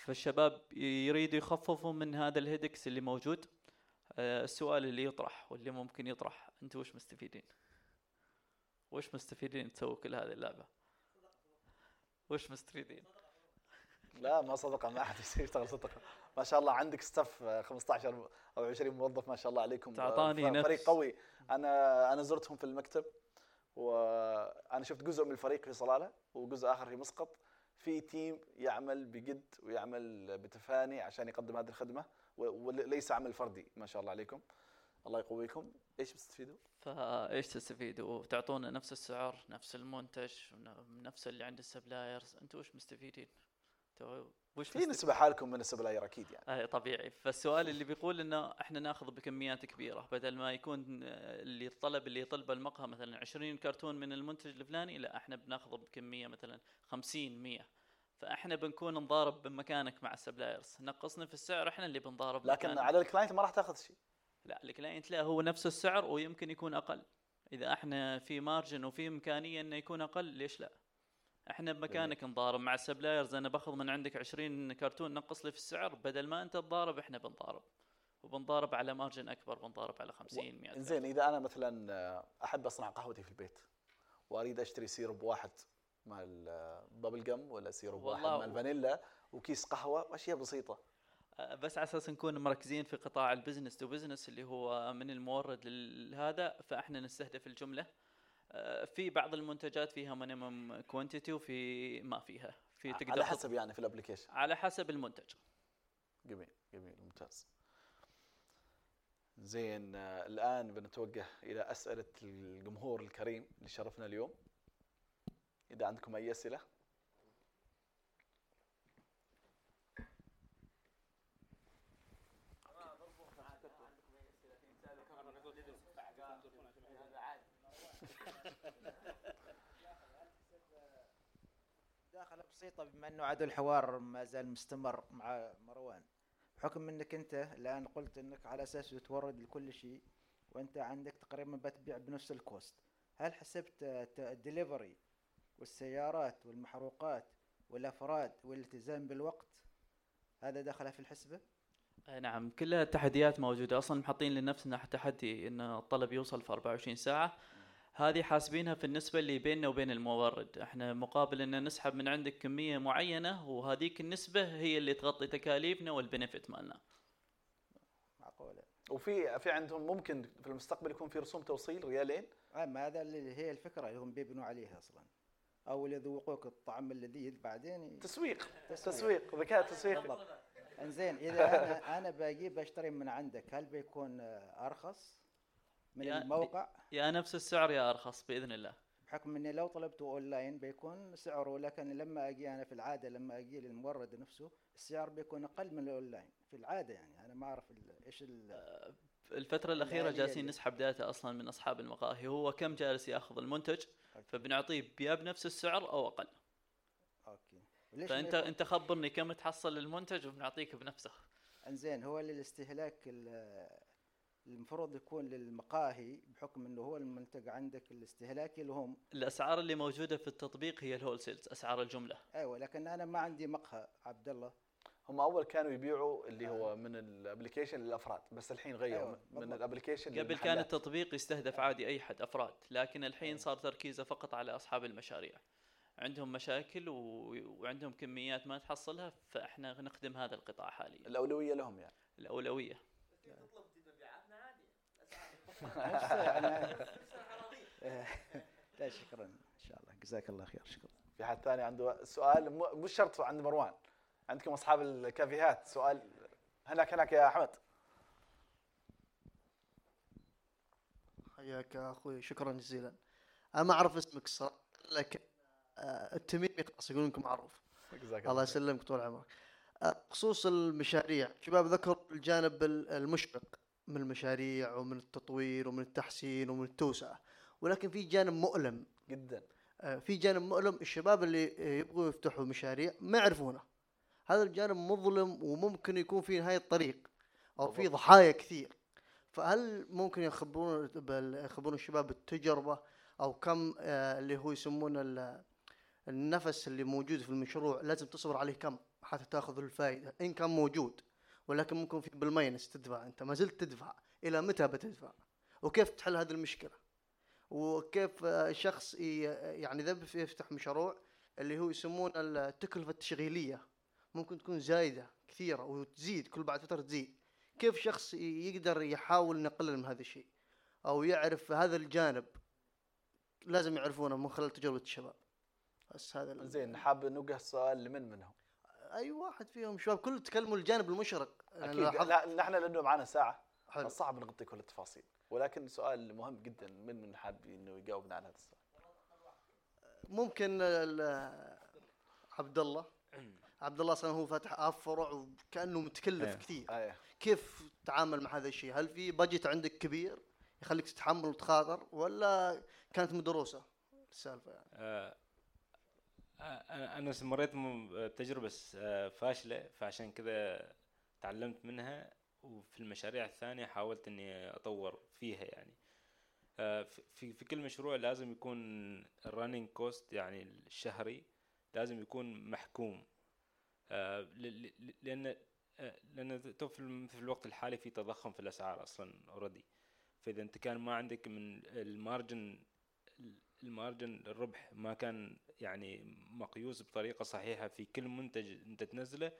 فالشباب يريدوا يخففوا من هذا الهيدكس اللي موجود. السؤال اللي يطرح واللي ممكن يطرح، انتم وش مستفيدين تسووا كل هذه اللعبه؟ وش مستفيدين؟ لا ما صدقه، ما احد يشتغل صدقه. ما شاء الله عندك ستاف 15 او 20 موظف، ما شاء الله عليكم، فريق قوي. انا زرتهم في المكتب، وانا شفت جزء من الفريق في صلاله وجزء اخر في مسقط. في تيم يعمل بجد ويعمل بتفاني عشان يقدم هذه الخدمه، وليس عمل فردي. ما شاء الله عليكم. الله يقويكم. ايش بتستفيدوا؟ فايش تستفيدوا؟ تعطونا نفس السعر، نفس المنتج، نفس اللي عند السبلايرز، انتوا وش مستفيدين؟ في نسبة حالكم من السبلاير اكيد يعني. اي طبيعي. فالسؤال اللي بيقول انه احنا ناخذ بكميات كبيرة، بدل ما يكون اللي يطلبه المقهى مثلا 20 كرتون من المنتج الفلاني، لا احنا بناخذ بكمية مثلا 50 100، فاحنا بنكون نضارب بمكانك مع السبلايرز، نقصنا في السعر احنا اللي بنضارب. لكن مكانك على الكلاينت ما راح تاخذ شيء. لا الكلاينت لا، هو نفس السعر ويمكن يكون اقل اذا احنا في مارجن وفي امكانيه انه يكون اقل، ليش لا؟ احنا بمكانك نضارب مع السبلايرز، انا باخذ من عندك 20 كرتون نقص لي في السعر، بدل ما انت تضارب احنا بنضارب، وبنضارب على مارجن اكبر، بنضارب على 50 100. زين، اذا انا مثلا احب اصنع قهوتي في البيت واريد اشتري سيرب واحد مع البابل جم، ولا سيرب واحد مع الفانيلا، وكيس قهوه واشياء بسيطه، بس على اساس نكون مركزين في قطاع البزنس تو بزنس اللي هو من المورد لهذا، فاحنا نستهدف الجمله. في بعض المنتجات فيها مينيمم كوانتيتي وفي ما فيها، في تقدر على حسب يعني في الابلكيشن على حسب المنتج. جميل جميل ممتاز. زين، الان بنتوجه الى اسئله الجمهور الكريم اللي شرفنا اليوم. اذا عندكم اي اسئله. مداخلة بسيطة بما أنه عاد الحوار ما زال مستمر مع مروان، بحكم أنك أنت الآن قلت أنك على أساس تورد لكل شيء، وأنت عندك تقريبا بتبيع بنفس الكوست، هل حسبت الدليفري والسيارات والمحروقات والأفراد والالتزام بالوقت، هذا دخلها في الحسبة؟ نعم، كلها تحديات موجودة، أصلا محطين لنفسنا تحدي أن الطلب يوصل في 24 ساعة، هذه حاسبينها في النسبة اللي بيننا وبين المورد، احنا مقابل ان نسحب من عندك كمية معينة، وهذيك النسبة هي اللي تغطي تكاليفنا والبنفيت مالنا. معقولة. وفي عندهم ممكن في المستقبل يكون في رسوم توصيل ريالين. ما هذا اللي هي الفكرة اللي هم بيبنوا عليها اصلا، او اللي يذوقوك الطعم اللذيذ بعدين. تسويق، ذكاء تسويق. انزين، اذا انا بجيب اشتري من عندك، هل بيكون ارخص؟ من الموقع يا نفس السعر يا ارخص باذن الله، بحكم اني لو طلبته اونلاين بيكون سعره، لكن لما اجي انا في العاده لما اجي للمورد نفسه السعر بيكون اقل من الاونلاين في العاده، يعني انا ما اعرف ايش الفتره الاخيره جالسين نسحب داتا اصلا من اصحاب المقاهي، هو كم جالس ياخذ المنتج، فبنعطيه بنفس السعر او اقل. اوكي، فانت خبرني كم تحصل المنتج وبنعطيك بنفسه. انزين، هو للاستهلاك المفروض يكون للمقاهي، بحكم انه هو المنتج عندك الاستهلاكي لهم، الاسعار اللي موجوده في التطبيق هي الهول سيلز، اسعار الجمله. ايوه، لكن انا ما عندي مقهى عبد الله. هم اول كانوا يبيعوا اللي هو من الابلكيشن للافراد، بس الحين غيروا. أيوة، من الابلكيشن. قبل كان التطبيق يستهدف عادي اي حد افراد، لكن الحين صار تركيزه فقط على اصحاب المشاريع، عندهم مشاكل وعندهم كميات ما تحصلها، فاحنا نخدم هذا القطاع حاليا. الاولويه لهم يعني. الاولويه. لا شكرا ان شاء الله، جزاك الله خير. شكرا. في حد ثاني عنده سؤال؟ مو شرط عند مروان، عندكم اصحاب الكافيهات سؤال؟ هناك يا احمد. حياك اخوي، شكرا جزيلا. انا ما اعرف اسمك صراحه، لكن التميمي خلاص يقولون لكم معروف. الله يسلمك طول عمرك. خصوص المشاريع، شباب ذكروا الجانب المشرق من المشاريع ومن التطوير ومن التحسين ومن التوسعة، ولكن في جانب مؤلم جدا. في جانب مؤلم، الشباب اللي يبغوا يفتحوا مشاريع ما يعرفونه، هذا الجانب مظلم وممكن يكون في نهاية الطريق أو في ضحايا كثير. فهل ممكن يخبرون الشباب بالتجربة، أو كم اللي هو يسمونه النفس اللي موجود في المشروع لازم تصبر عليه كم حتى تأخذ الفائدة، إن كان موجود، ولكن ممكن في بالماينس تدفع، أنت ما زلت تدفع، إلى متى بتدفع؟ وكيف تحل هذه المشكلة؟ وكيف شخص يعني إذا بيفتح مشروع اللي هو يسمون التكلفة التشغيلية ممكن تكون زايدة كثيرة وتزيد كل بعد فترة تزيد، كيف شخص يقدر يحاول نقلل من هذا الشيء، أو يعرف هذا الجانب لازم يعرفونه من خلال تجربة الشباب؟ بس هذا. زين، حاب نوجه السؤال لمن منهم؟ اي واحد فيهم شباب، كل تكلموا الجانب المشرق. أكيد. لا نحن لانه معنا ساعه حلو. صعب نغطي كل التفاصيل، ولكن سؤال مهم جدا. من حاب انه يجاوبنا على هذا السؤال؟ ممكن عبد الله. صار هو فاتح فرع وكانه متكلف كثير. كيف تعامل مع هذا الشيء؟ هل في بجت عندك كبير يخليك تتحمل وتخاطر، ولا كانت مدروسه السالفه يعني؟ انا مريت بتجربه فاشله، فعشان كذا تعلمت منها، وفي المشاريع الثانيه حاولت اني اطور فيها يعني. في كل مشروع لازم يكون الرننج كوست يعني الشهري لازم يكون محكوم، لان تو في الوقت الحالي في تضخم في الاسعار اصلا اوريدي. فاذا انت كان ما عندك من المارجن الربح ما كان يعني مقيوس بطريقه صحيحه في كل منتج انت تنزله،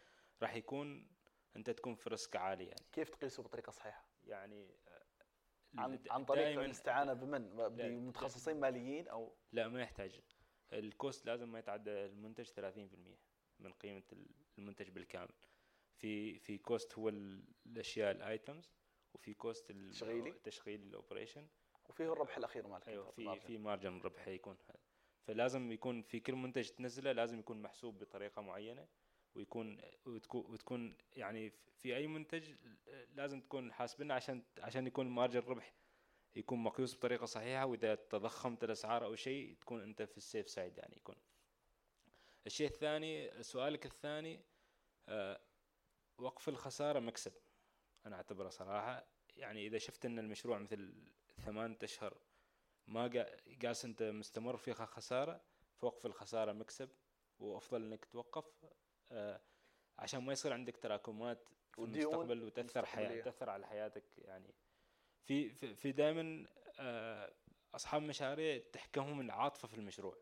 راح يكون انت تكون في ريسك عالي يعني. كيف تقيسه بطريقه صحيحه يعني؟ عن طريق الاستعانه بمن؟ بمتخصصين ماليين او لا؟ ما يحتاج. الكوست لازم ما يتعدى المنتج 30% من قيمه المنتج بالكامل. في كوست هو الاشياء الايتمز، وفي كوست التشغيل الاوبريشن، وفيه الربح الاخير مالك. أيوة، في مارجن ربح يكون هذا. فلازم يكون في كل منتج تنزله لازم يكون محسوب بطريقه معينه، وتكون يعني في اي منتج لازم تكون حاسبنا عشان يكون مارجن الربح يكون مقيوس بطريقه صحيحه. واذا تضخمت الاسعار او شيء تكون انت في السيف سايد يعني. يكون الشيء الثاني، سؤالك الثاني، وقف الخساره مكسب. انا اعتبره صراحه يعني اذا شفت ان المشروع مثل 8 أشهر ما قاس انت مستمر فيها خساره، فوقف الخساره مكسب، وافضل انك توقف عشان ما يصير عندك تراكمات في المستقبل وتأثر على حياتك يعني. في دائما أصحاب مشاريع تحكمهم العاطفة في المشروع،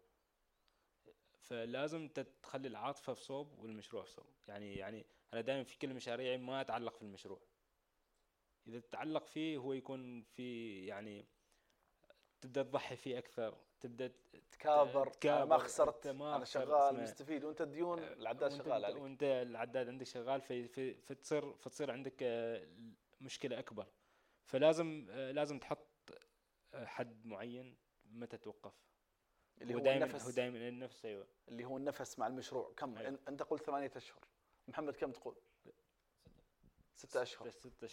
فلازم تخلي العاطفة في صوب والمشروع في صوب يعني أنا دائما في كل مشاريعي ما أتعلق في المشروع. إذا تتعلق فيه هو يكون في يعني تبدأ تضحي فيه أكثر، تبدأ تكابر. ما خسرت، أنا شغال مستفيد، وأنت الديون العداد شغال عليك، وأنت العداد عندك شغال، فتصير عندك مشكلة أكبر. فلازم تحط حد معين متى توقف، اللي هو دائما النفس. أيوة، اللي هو النفس مع المشروع. كم أنت قلت 8 أشهر، محمد كم تقول؟ 6 أشهر.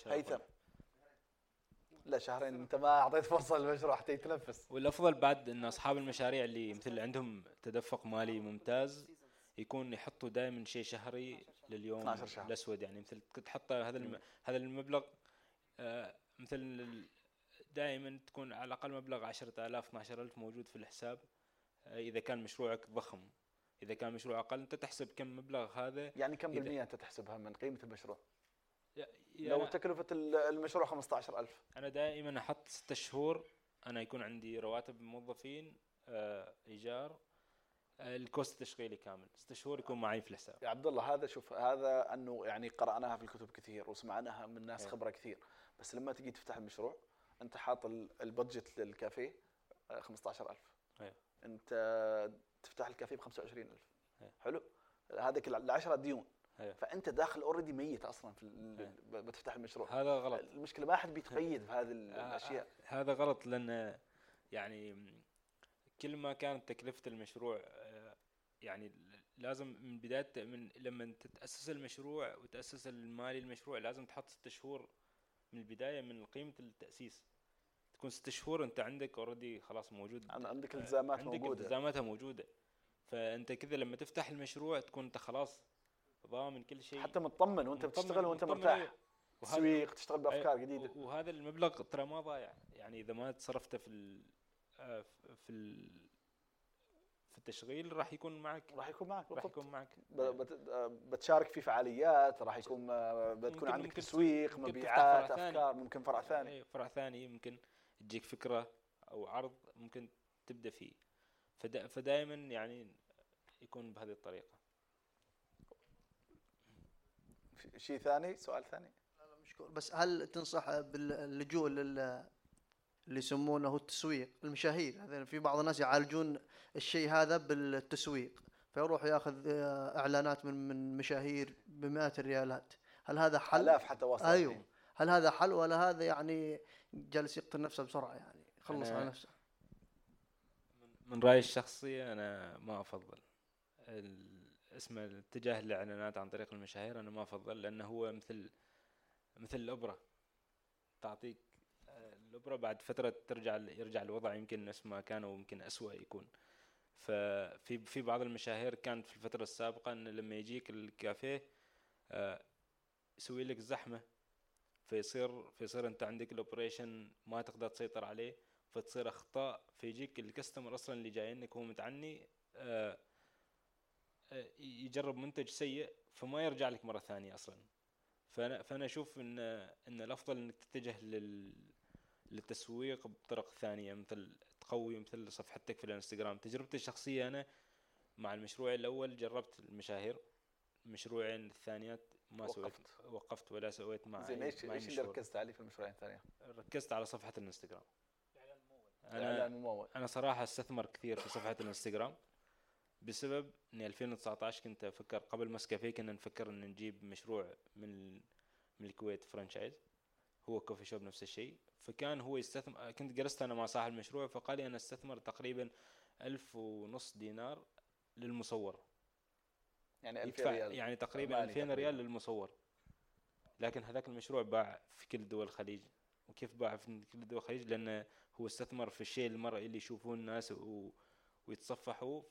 هيثم؟ لا، 2 شهرين. انت ما اعطيت فرصه للمشروع حتى يتنفس. والافضل بعد ان اصحاب المشاريع اللي مثل عندهم تدفق مالي ممتاز يكون يحطوا دائما شيء شهري لليوم الاسود يعني. مثل تحط هذا المبلغ، مثل دائما تكون على الاقل مبلغ 10,000 12,000 موجود في الحساب. اذا كان مشروعك ضخم، اذا كان مشروع اقل، انت تحسب كم مبلغ هذا يعني. كم بالمئة انت تحسبها من قيمه المشروع؟ لو تكلفة المشروع 15,000. أنا دائما أحط 6 شهور. أنا يكون عندي رواتب موظفين، إيجار، الكوست التشغيلي كامل. 6 شهور يكون معي في الحساب. يا عبد الله، هذا شوف، هذا أنه يعني قرأناها في الكتب كثير وسمعناها من ناس خبرة كثير، بس لما تجي تفتح المشروع أنت حاط البادجت للكافيه 15,000، أنت تفتح الكافيه ب25,000. حلو، هذاك 10 ديون. فانت داخل اوريدي ميت اصلا في بتفتح المشروع. هذا غلط. المشكله ما حد بيتقيد بهذه الاشياء. هذا غلط، لان يعني كل ما كانت تكلفه المشروع يعني لازم من بدايه، من لما تتاسس المشروع وتاسس المالي المشروع لازم تحط 6 شهور من البدايه من قيمه التاسيس. تكون 6 شهور انت عندك اوريدي خلاص موجود، عندك التزامات موجوده، فانت كذا لما تفتح المشروع تكون انت خلاص ضامن كل شيء، حتى متطمن وانت بتشتغل وانت مرتاح، تسويق، تشتغل بافكار جديده. وهذا المبلغ ترى ما ضايع يعني. اذا ما تصرفته في التشغيل راح يكون معك، بتشارك في فعاليات، راح يكون بتكون عندك تسويق، مبيعات، افكار، ممكن فرع ثاني. فرع ثاني ممكن تجيك فكره او عرض ممكن تبدا فيه. فدائما يعني يكون بهذه الطريقه. شيء ثاني، سؤال ثاني؟ لا، مشكور. بس هل تنصح باللجوء اللي يسمونه التسويق المشاهير؟ هذين في بعض الناس يعالجون الشيء هذا بالتسويق، فيروح ياخذ اعلانات من مشاهير ب100 ريالات. هل هذا حل؟ الاف حتى وصل. ايوه، هل هذا حل ولا هذا يعني جالس يقتل نفسه بسرعة يعني خلص على نفسه؟ من رأيي الشخصي أنا ما أفضل اسم الاتجاه للإعلانات عن طريق المشاهير، أنا ما أفضل، لأنه هو مثل الأبرة، تعطيك الأبرة بعد فترة يرجع الوضع يمكن نفس ما كان ويمكن أسوأ يكون. ففي بعض المشاهير كانت في الفترة السابقة إن لما يجيك الكافيه يسوي لك زحمة، فيصير أنت عندك الأوبريشن ما تقدر تسيطر عليه، فتصير أخطاء، فيجيك الكاستمر أصلا اللي جايينك هو متعني يجرب منتج سيء فما يرجع لك مرة ثانية أصلا. فأنا أشوف إن الأفضل إنك تتجه للتسويق بطرق ثانية، مثل تقوي مثل صفحتك في الانستغرام. تجربتي الشخصية أنا مع المشروع الأول جربت المشاهير، المشروعين الثانيات ما وقفت ولا سويت مع زين. إيش اللي ركزت عليه في المشروعين الثانية؟ ركزت على صفحة الانستغرام. أنا صراحة استثمر كثير في صفحة الانستغرام بسبب إن 2019 كنت أفكر، قبل مس كافيه كنا نفكر إن نجيب مشروع من الكويت فرانشايز، هو كوفي شوب نفس الشيء. فكان هو يستثمر، كنت جلست أنا مع صاحب المشروع فقال لي أنا استثمر تقريبا 1500 دينار للمصور، يعني 1000 ريال، يعني تقريبا 2000 ريال للمصور. لكن هذاك المشروع باع في كل دول الخليج. وكيف باع في كل دول الخليج؟ لأنه هو استثمر في الشيء المرئي اللي يشوفوه الناس ويتصفحوا.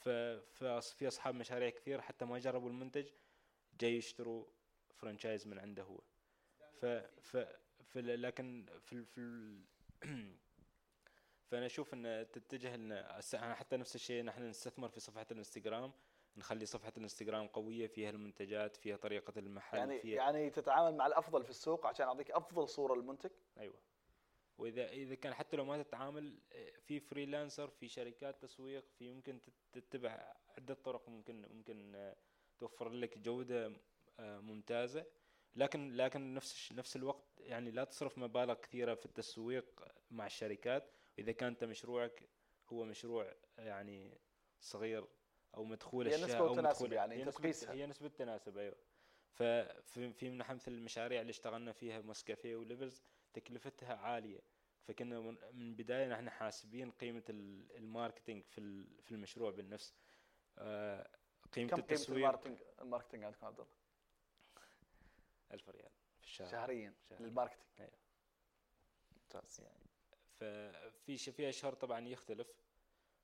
في أصحاب مشاريع كثير حتى ما جربوا المنتج جاي يشتروا فرانشايز من عنده هو. لكن فأنا أشوف أن تتجه لنا حتى نفس الشيء، نحن نستثمر في صفحة الانستغرام، نخلي صفحة الانستغرام قوية، فيها المنتجات، فيها طريقة المحل، يعني تتعامل مع الأفضل في السوق عشان أعطيك أفضل صورة للمنتج. أيوة. وإذا كان حتى لو ما تتعامل في فريلانسر، في شركات تسويق، في يمكن تتبع عدة طرق ممكن توفر لك جودة ممتازة. لكن نفس الوقت يعني لا تصرف مبالغ كثيرة في التسويق مع الشركات. إذا كانت مشروعك هو مشروع يعني صغير أو مدخول الشراء أو مدخول، يعني هي نسبة تناسب. أيوة. ففي من مثل المشاريع اللي اشتغلنا فيها مس كافيه وليفرز تكلفتها عالية، فكنا من بداية نحن حاسبين قيمة الماركتينج في المشروع بالنفس. قيمة التسويق. كم قيمة الماركتينج عندكم عبد الله؟ 1000 ريال في الشهر شهريا للماركتينج. أيوة. يعني ففي أشهر طبعا يختلف،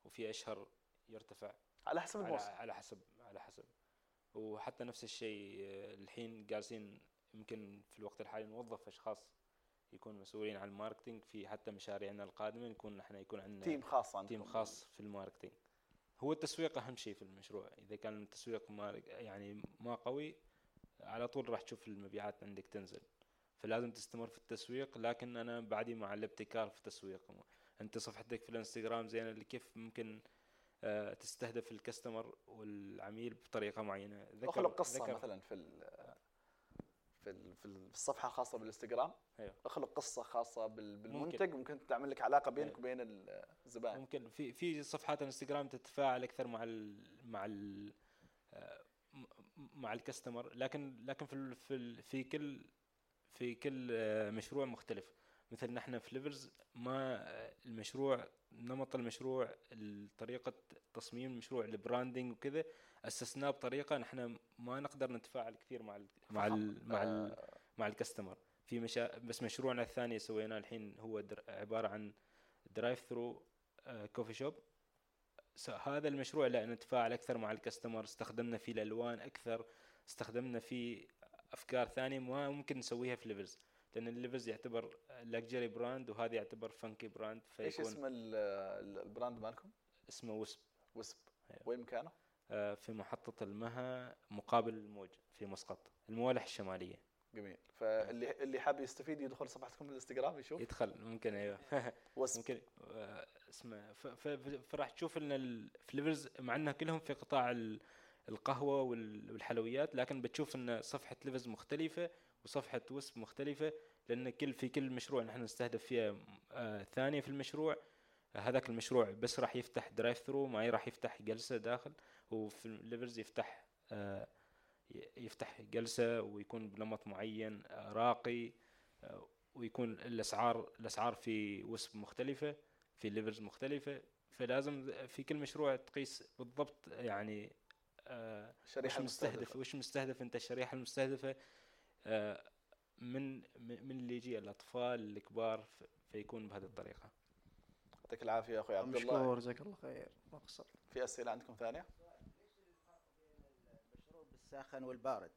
وفي أشهر يرتفع على حسب الموسم، على حسب وحتى نفس الشيء الحين جالسين يمكن في الوقت الحالي نوظف أشخاص يكون مسؤولين عن الماركتينج في حتى مشاريعنا القادمة، يكون عندنا تيم خاص في الماركتينج. هو التسويق أهم شيء في المشروع، إذا كان التسويق يعني ما قوي على طول راح تشوف المبيعات عندك تنزل، فلازم تستمر في التسويق. لكن أنا بعدي مع الابتكار في التسويق. أنت صفحتك في الانستغرام زينة، اللي كيف ممكن تستهدف الكاستمر والعميل بطريقة معينة. أخلق قصة مثلا في الصفحة الخاصة بالانستغرام. أيوة. أخلق قصة خاصة بالمنتج، ممكن تعمل لك علاقة بينك. أيوة. وبين الزبائن. ممكن في صفحات الانستغرام تتفاعل أكثر مع الكاستمر. لكن في كل مشروع مختلف. مثل نحن في ليفرز ما المشروع، نمط المشروع، طريقة تصميم المشروع، البراندينج وكذا، أسسناه بطريقة نحن ما نقدر نتفاعل كثير مع الكاستمر. بس مشروعنا الثاني سويناه الحين هو عبارة عن درايف ثرو كوفي شوب. هذا المشروع لا، نتفاعل أكثر مع الكاستمر، استخدمنا فيه الألوان أكثر، استخدمنا فيه أفكار ثانية ما ممكن نسويها في ليفرز، لأن الليفرز يعتبر لاكجري براند وهذا يعتبر فانكي براند. إيش اسم البراند مالكم؟ اسمه وسب. أيوة. وين مكانه؟ في محطة المها مقابل الموج في مسقط، الموالح الشمالية. جميل. فاللي حاب يستفيد يدخل صفحتكم بالانستغرام يشوف. يدخل ممكن. أيوة. ممكن اسمه. فراح تشوف إن في ليفرز مع إنها كلهم في قطاع القهوة والحلويات، لكن بتشوف إن صفحة ليفرز مختلفة وصفحة وسب مختلفة، لأن في كل مشروع نحن نستهدف فيها ثانية في المشروع. هذاك المشروع بس راح يفتح درايف ثرو، معي راح يفتح جلسة داخل، وفي ليفرز يفتح جلسة ويكون بنمط معين راقي ويكون الاسعار في وسب مختلفه، في ليفرز مختلفه، فلازم في كل مشروع تقيس بالضبط يعني الشريحه المستهدفه، وش مستهدف انت، الشريحه المستهدفه من اللي يجي الاطفال الكبار، فيكون بهذه الطريقه. يعطيك العافيه يا اخوي عبد الله. مشكور، جزاك الله خير. ما قصر. في اسئله عندكم ثانيه؟ المشروب الساخن والبارد،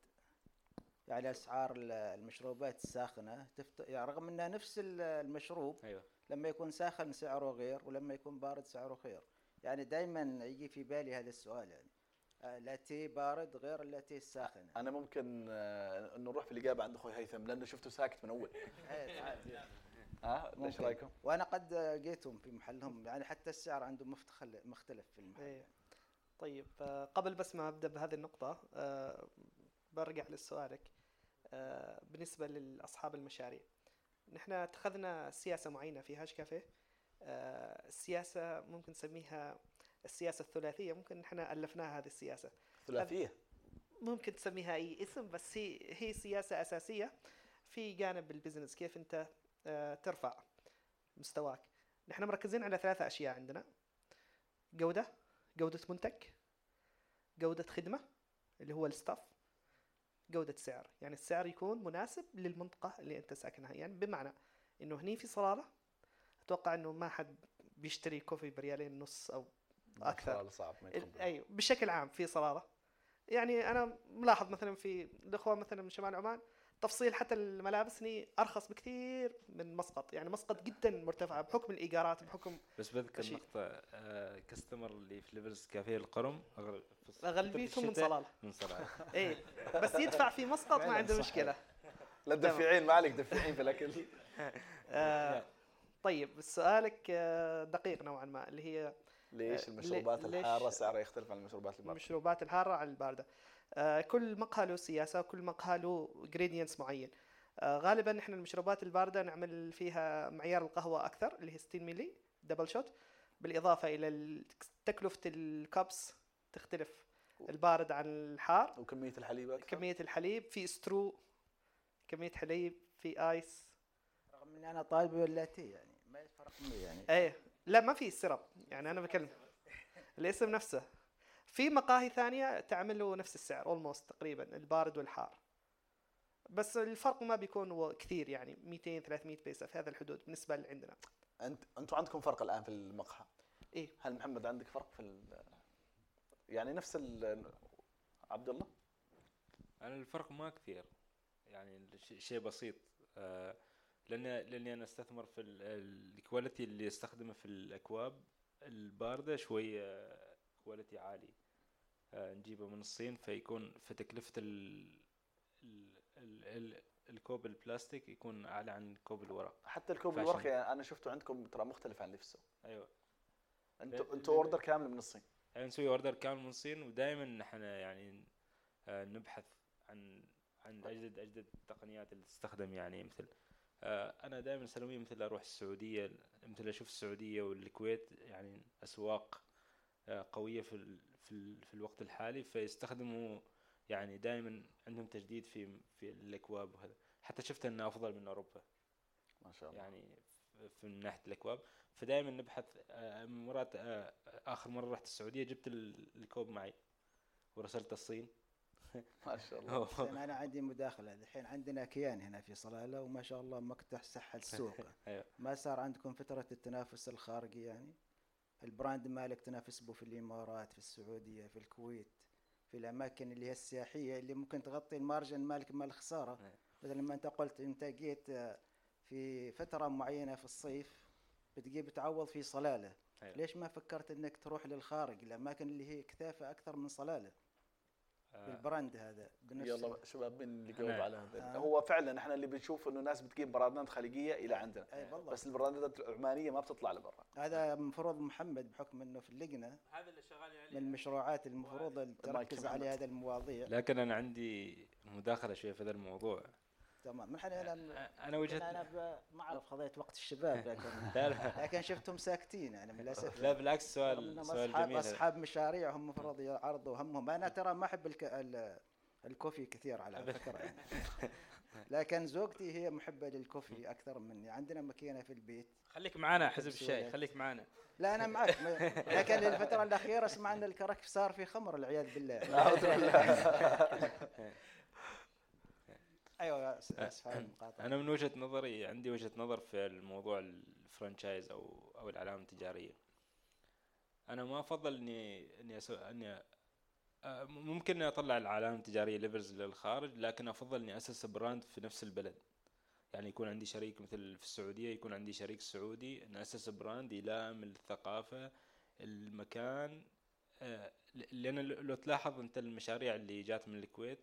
يعني اسعار المشروبات الساخنه يعني رغم انها نفس المشروب، أيوة. لما يكون ساخن سعره غير ولما يكون بارد سعره غير، يعني دائما يجي في بالي هذا السؤال، يعني اللاتيه بارد غير اللاتيه الساخن. انا ممكن انه نروح في الاجابه عند اخوي هيثم لانه شفته ساكت من اول. ايش رايكم؟ وانا قد لقيتهم في محلهم، يعني حتى السعر عندهم مختلف في المحل. أيه. طيب قبل بس ما ابدا بهذه النقطه برجع لسؤالك بالنسبه لاصحاب المشاريع. نحن اتخذنا سياسه معينه في هاش كافيه، السياسه ممكن نسميها السياسه الثلاثيه، ممكن نحن الفناها هذه السياسه الثلاثيه، ممكن تسميها اي اسم، بس هي سياسه اساسيه في جانب البيزنس، كيف انت ترفع مستواك. نحن مركزين على ثلاثة أشياء عندنا: جودة منتج، جودة خدمة اللي هو الستاف، جودة سعر، يعني السعر يكون مناسب للمنطقة اللي أنت ساكنها. يعني بمعنى إنه هني في صلالة أتوقع إنه ما حد بيشتري كوفي بريالين ونص أو أكثر، صعب ما يكون. أيوة، بشكل عام في صلالة، يعني أنا ملاحظ مثلا في الإخوان مثلا من شمال عمان تفصيل حتى الملابس هني أرخص بكثير من مسقط، يعني مسقط جدا مرتفعة بحكم الإيجارات، بحكم بس بذكر نقطة كاستمر اللي في ليفرز كافيه القرم أغلبيتهم من صلالة إيه، بس يدفع في مسقط ما عنده مشكلة. لا دفعين، ما عليك دفعين في الأكل. طيب سؤالك دقيق نوعا ما، اللي هي ليش المشروبات الحارة سعرها يختلف عن المشروبات الباردة؟ المشروبات الحارة عن الباردة، كل مقهى له سياسة، كل مقهى له ingredients معين. غالباً إحنا المشروبات الباردة نعمل فيها معيار القهوة أكثر اللي هي 60 ميلي دبل شوت، بالإضافة إلى تكلفة الكابس تختلف البارد عن الحار، وكمية الحليب أكثر. كمية الحليب في استرو، كمية حليب في آيس، رغم إني أنا طالب اللاتيه يعني ما يفرق مني يعني. إيه لا ما في سيرب، يعني أنا بكلم الاسم نفسه. في مقاهي ثانية تعملوا نفس السعر almost تقريبا البارد والحار، بس الفرق ما بيكون كثير، يعني 200-300 بيسة في هذا الحدود بالنسبة لعندنا. أنتوا عندكم فرق الآن في المقهى؟ إيه. هل محمد عندك فرق في يعني نفس عبد الله؟ أنا الفرق ما كثير، يعني شيء بسيط، لأني أنا استثمر في الكواليتي اللي استخدمه في الأكواب الباردة، شوية كواليتي عالي نجيبه من الصين، فيكون فتكلفة الكوب البلاستيك يكون أعلى عن الكوب الورق. حتى الكوب الورق يعني أنا شفته عندكم ترى مختلف عن لفسه. أيوة. أنتوا أوردر كامل من الصين. يعني نسوي أوردر كامل من الصين، ودائما نحن يعني نبحث عن أجدد التقنيات اللي تستخدم، يعني مثل أنا دائما سلمي مثل أروح السعودية، مثل أشوف السعودية والكويت يعني أسواق قوية في الوقت الحالي، فيستخدموا يعني دائما عندهم تجديد في الأكواب وهذا. حتى شفت أنه أفضل من أوروبا ما شاء الله، يعني في ناحية الأكواب. فدائما نبحث، مرات آخر مرة رحت السعودية جبت الكوب معي ورسلت الصين. ما شاء الله. أنا عندي مداخلة الحين، عندنا كيان هنا في صلالة وما شاء الله مكتح سحة السوق. ما صار عندكم فترة التنافس الخارجي؟ يعني البراند مالك تنافس به في الإمارات، في السعودية، في الكويت، في الأماكن اللي هي السياحية اللي ممكن تغطي المارجن مالك مال الخسارة. مثلا ما أنت قلت أنت جيت في فترة معينة في الصيف بتجيب تعوض في صلالة، ليش ما فكرت أنك تروح للخارج، الأماكن اللي هي كثافة أكثر من صلالة بالبراند هذا؟ يلا شباب اللي جاوب على هذا. هو فعلا احنا اللي بنشوف انه الناس بتجيب براندات خليجيه الى عندنا، بس البراندات العمانيه ما بتطلع لبرا. هذا المفروض محمد بحكم انه في اللجنه هذا اللي شغال عليه، من المشروعات المفروض تركز على هذا المواضيع. لكن انا عندي مداخله شويه في هذا الموضوع. تمام. من حنا انا وجهت انا ما اعرف قضيه وقت الشباب، لكن شفتهم ساكتين يعني للاسف. لا بالعكس، سؤال جميل. اصحاب مشاريع هم المفروض يعرضوا همهم. انا ترى ما احب الكوفي كثير على فكره يعني. لكن زوجتي هي محبة للكوفي أكثر مني. عندنا مكينة في البيت. خليك معنا حزب الشاي، خليك معنا. لا أنا معك، لكن للفترة الأخيرة اسمع أن الكرك صار في خمر العياذ بالله. أيوة أسف على المقاطعة. أنا من وجهة نظري عندي وجهة نظر في الموضوع الفرانشايز أو العلامة التجارية. أنا ما أفضل إني ممكن أن أطلع العلامة التجارية ليفرز للخارج، لكن أفضل أني أسس براند في نفس البلد. يعني يكون عندي شريك، مثل في السعودية يكون عندي شريك سعودي، أن أسس براند يلائم الثقافة المكان. لأن لو تلاحظ أنت المشاريع اللي جات من الكويت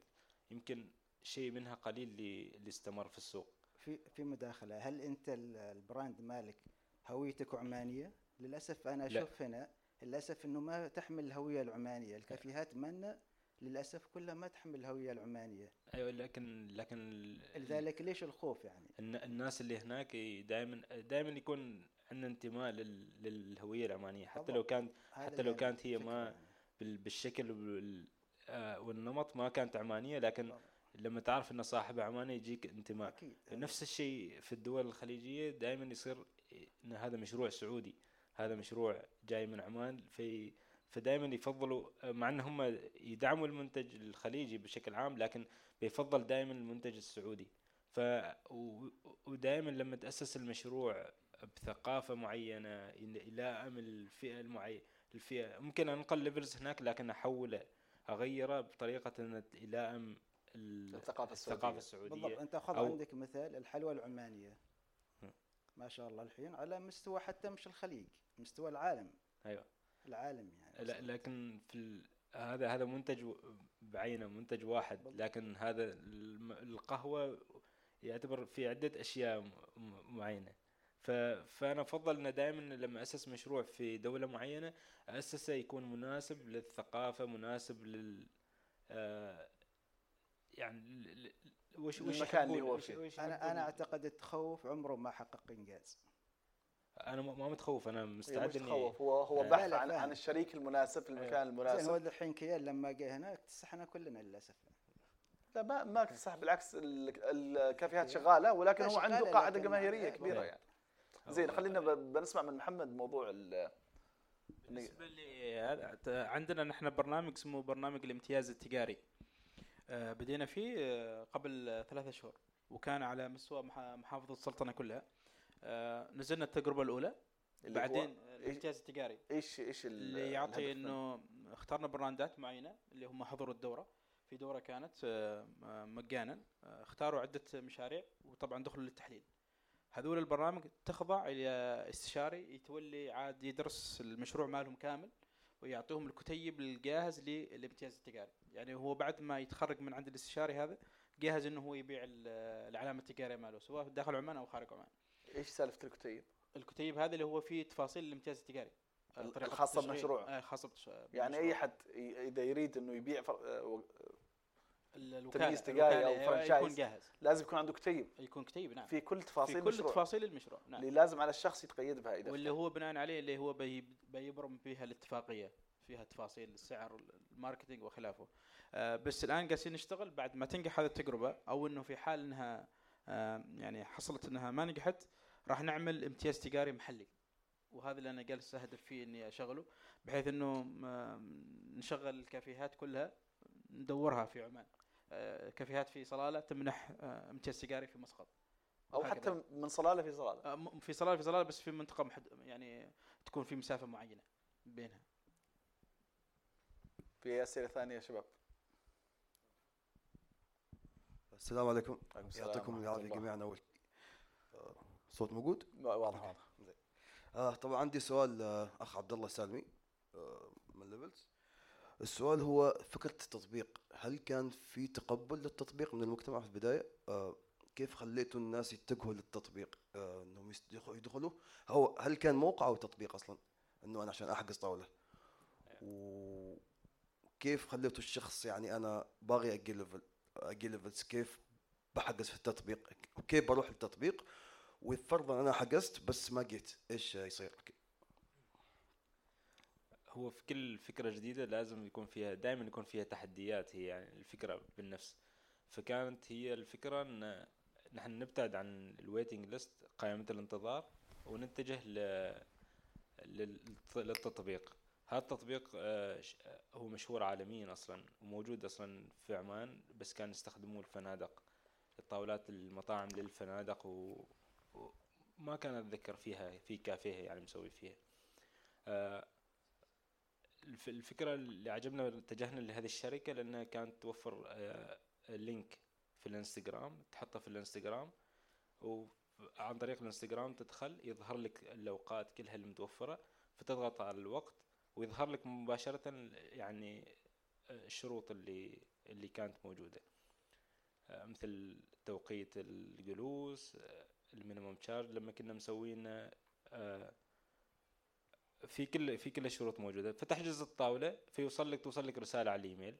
يمكن شيء منها قليل اللي استمر في السوق. في مداخلة، هل أنت البراند مالك هويتك عمانية؟ للأسف أنا أشوف هنا للأسف إنه ما تحمل الهوية العمانية. الكافيهات مالنا للأسف كلها ما تحمل الهوية العمانية. أيوة، لكن لذلك ليش الخوف؟ يعني الناس اللي هناك دائما يكون عندنا انتماء للهوية العمانية، حتى لو كانت هي ما بالشكل والنمط ما كانت عمانية، لكن لما تعرف إن صاحب عماني يجيك انتماء. نفس الشيء في الدول الخليجية دائما يصير إن هذا مشروع سعودي، هذا مشروع جاي من عمان، فدائما يفضلوا، مع ان هم يدعموا المنتج الخليجي بشكل عام، لكن بيفضل دائما المنتج السعودي. ودائما لما تأسس المشروع بثقافة معينة يلائم الفئة المعينة، الفئة ممكن انقل ليفرز هناك، لكن احوله اغيره بطريقة ان يلائم الثقافة السعودية. بالضبط، انت خذ عندك مثال الحلوى العمانية ما شاء الله الحين على مستوى حتى مش الخليج، مستوى العالم. أيوة العالم يعني. لا لكن في هذا منتج بعينه، منتج واحد. لكن هذا القهوة يعتبر في عدة أشياء معينة. فأنا أفضل إن دائما لما أسس مشروع في دولة معينة أسسه يكون مناسب للثقافة، مناسب لل يعني وش المكان اللي هو فيه. أنا أعتقد التخوف عمره ما حقق إنجاز. أنا ما متخوف، أنا مستعد إني هو بحث عن الشريك المناسب في المكان المناسب. هو الحين كيال لما جاء هنا اكتسحنا كلنا للأسف. لا ما اكتسح، بالعكس الكافيهات شغالة، ولكن هو عنده قاعدة جماهيرية كبيرة. يعني زين، خلينا بنسمع من محمد موضوع بالنسبة لي. عندنا نحن برنامج اسمه برنامج الامتياز التجاري، بدينا فيه قبل 3 أشهر، وكان على مستوى محافظة السلطنة كلها. نزلنا التجربة الأولى، بعدين الامتياز التجاري إيش اللي يعطي إنه اخترنا براندات معينة اللي هم حضروا الدورة. في دورة كانت مجانا، اختاروا عدة مشاريع وطبعا دخلوا للتحليل. هذول البرامج تخضع إلى استشاري يتولي عاد يدرس المشروع مالهم كامل ويعطيهم الكتيب الجاهز للامتياز التجاري. يعني هو بعد ما يتخرج من عند الاستشاري هذا جاهز إنه هو يبيع العلامة التجارية ماله، سواء داخل عمان أو خارج عمان. إيش سالفة الكتيب؟ الكتيب هذا اللي هو فيه تفاصيل الامتياز التجاري الخاصة بالمشروع. خاصة يعني أي حد إذا يريد إنه يبيع تمييز تجاري أو فرانشايز لازم يكون عنده كتيب. يكون كتيب، نعم، في كل تفاصيل المشروع. نعم. اللي لازم على الشخص يتقيد بها إذا. واللي هو بناء عليه اللي هو بيبرم فيها الاتفاقية، فيها تفاصيل السعر، الماركتينج وخلافه. بس الآن قاسين نشتغل بعد ما تنجح هذه التجربة، أو إنه في حال إنها يعني حصلت إنها ما نجحت، راح نعمل امتياز تجاري محلي. وهذا اللي أنا جالس أهدف فيه إني أشغله، بحيث إنه نشغل الكافيهات كلها ندورها في عمان. كافيهات في صلالة تمنح امتياز تجاري في مسقط، أو حتى كده. من صلالة في صلالة، في صلالة بس في منطقة يعني تكون في مسافة معينة بينها. في أسئلة ثانية يا شباب؟ السلام عليكم، يعطيكم العافية جميعا. أول صوت موجود؟ واضح. طبعا عندي سؤال أخ عبد الله السالمي من ليفرز. السؤال هو فكرة التطبيق، هل كان في تقبل للتطبيق من المجتمع في البداية؟ كيف خليتوا الناس يتجهوا للتطبيق إنهم يدخلوا؟ هل كان موقع أو تطبيق أصلا إنه أنا عشان أحجز طاولة؟ وكيف خليتوا الشخص يعني أنا باغي أجي ليفلز كيف بحجز في التطبيق؟ كيف بروح للتطبيق ويفرضا أنا حجزت بس ما جيت، إيش يصير؟ هو في كل فكرة جديدة لازم يكون فيها، دائما يكون فيها تحديات. هي يعني الفكرة بالنفس، فكانت هي الفكرة ان نحن نبتعد عن الويتنج ليست قائمة الانتظار ونتجه للتطبيق. هذا التطبيق هو مشهور عالميا أصلا وموجود أصلا في عمان، بس كان يستخدموه الفنادق، الطاولات المطاعم للفنادق، وما كان أتذكر فيها في كافيه يعني مسوي فيها. الفكرة اللي عجبنا اتجهنا لهذه الشركة لأنها كانت توفر لينك في الانستغرام، تحطه في الانستغرام وعن طريق الانستغرام تدخل يظهر لك الأوقات كلها المتوفرة، فتضغط على الوقت ويظهر لك مباشرة يعني الشروط اللي كانت موجودة، مثل توقيت الجلوس، المينيموم تشارج لما كنا مسوينا، في كل الشروط موجودة. فتحجز الطاولة توصل لك رسالة على الإيميل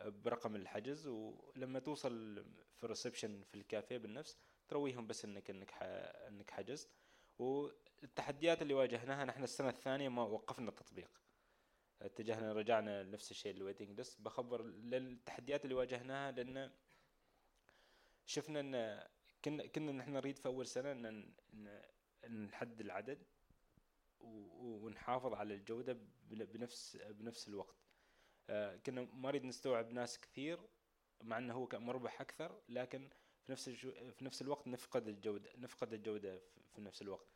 برقم الحجز، ولما توصل في الريسبشن في الكافيه بالنفس ترويهم بس انك حجزت. والتحديات اللي واجهناها نحن السنة الثانية ما وقفنا التطبيق، اتجهنا رجعنا لنفس الشيء الويتنج ليست. بخبر للتحديات اللي واجهناها لأن شفنا ان كنا نحن نريد في اول سنة ان نحدد العدد ونحافظ على الجودة بنفس الوقت. كنا ما نريد نستوعب ناس كثير مع انه هو كان مربح اكثر، لكن في نفس الوقت نفقد الجودة في نفس الوقت.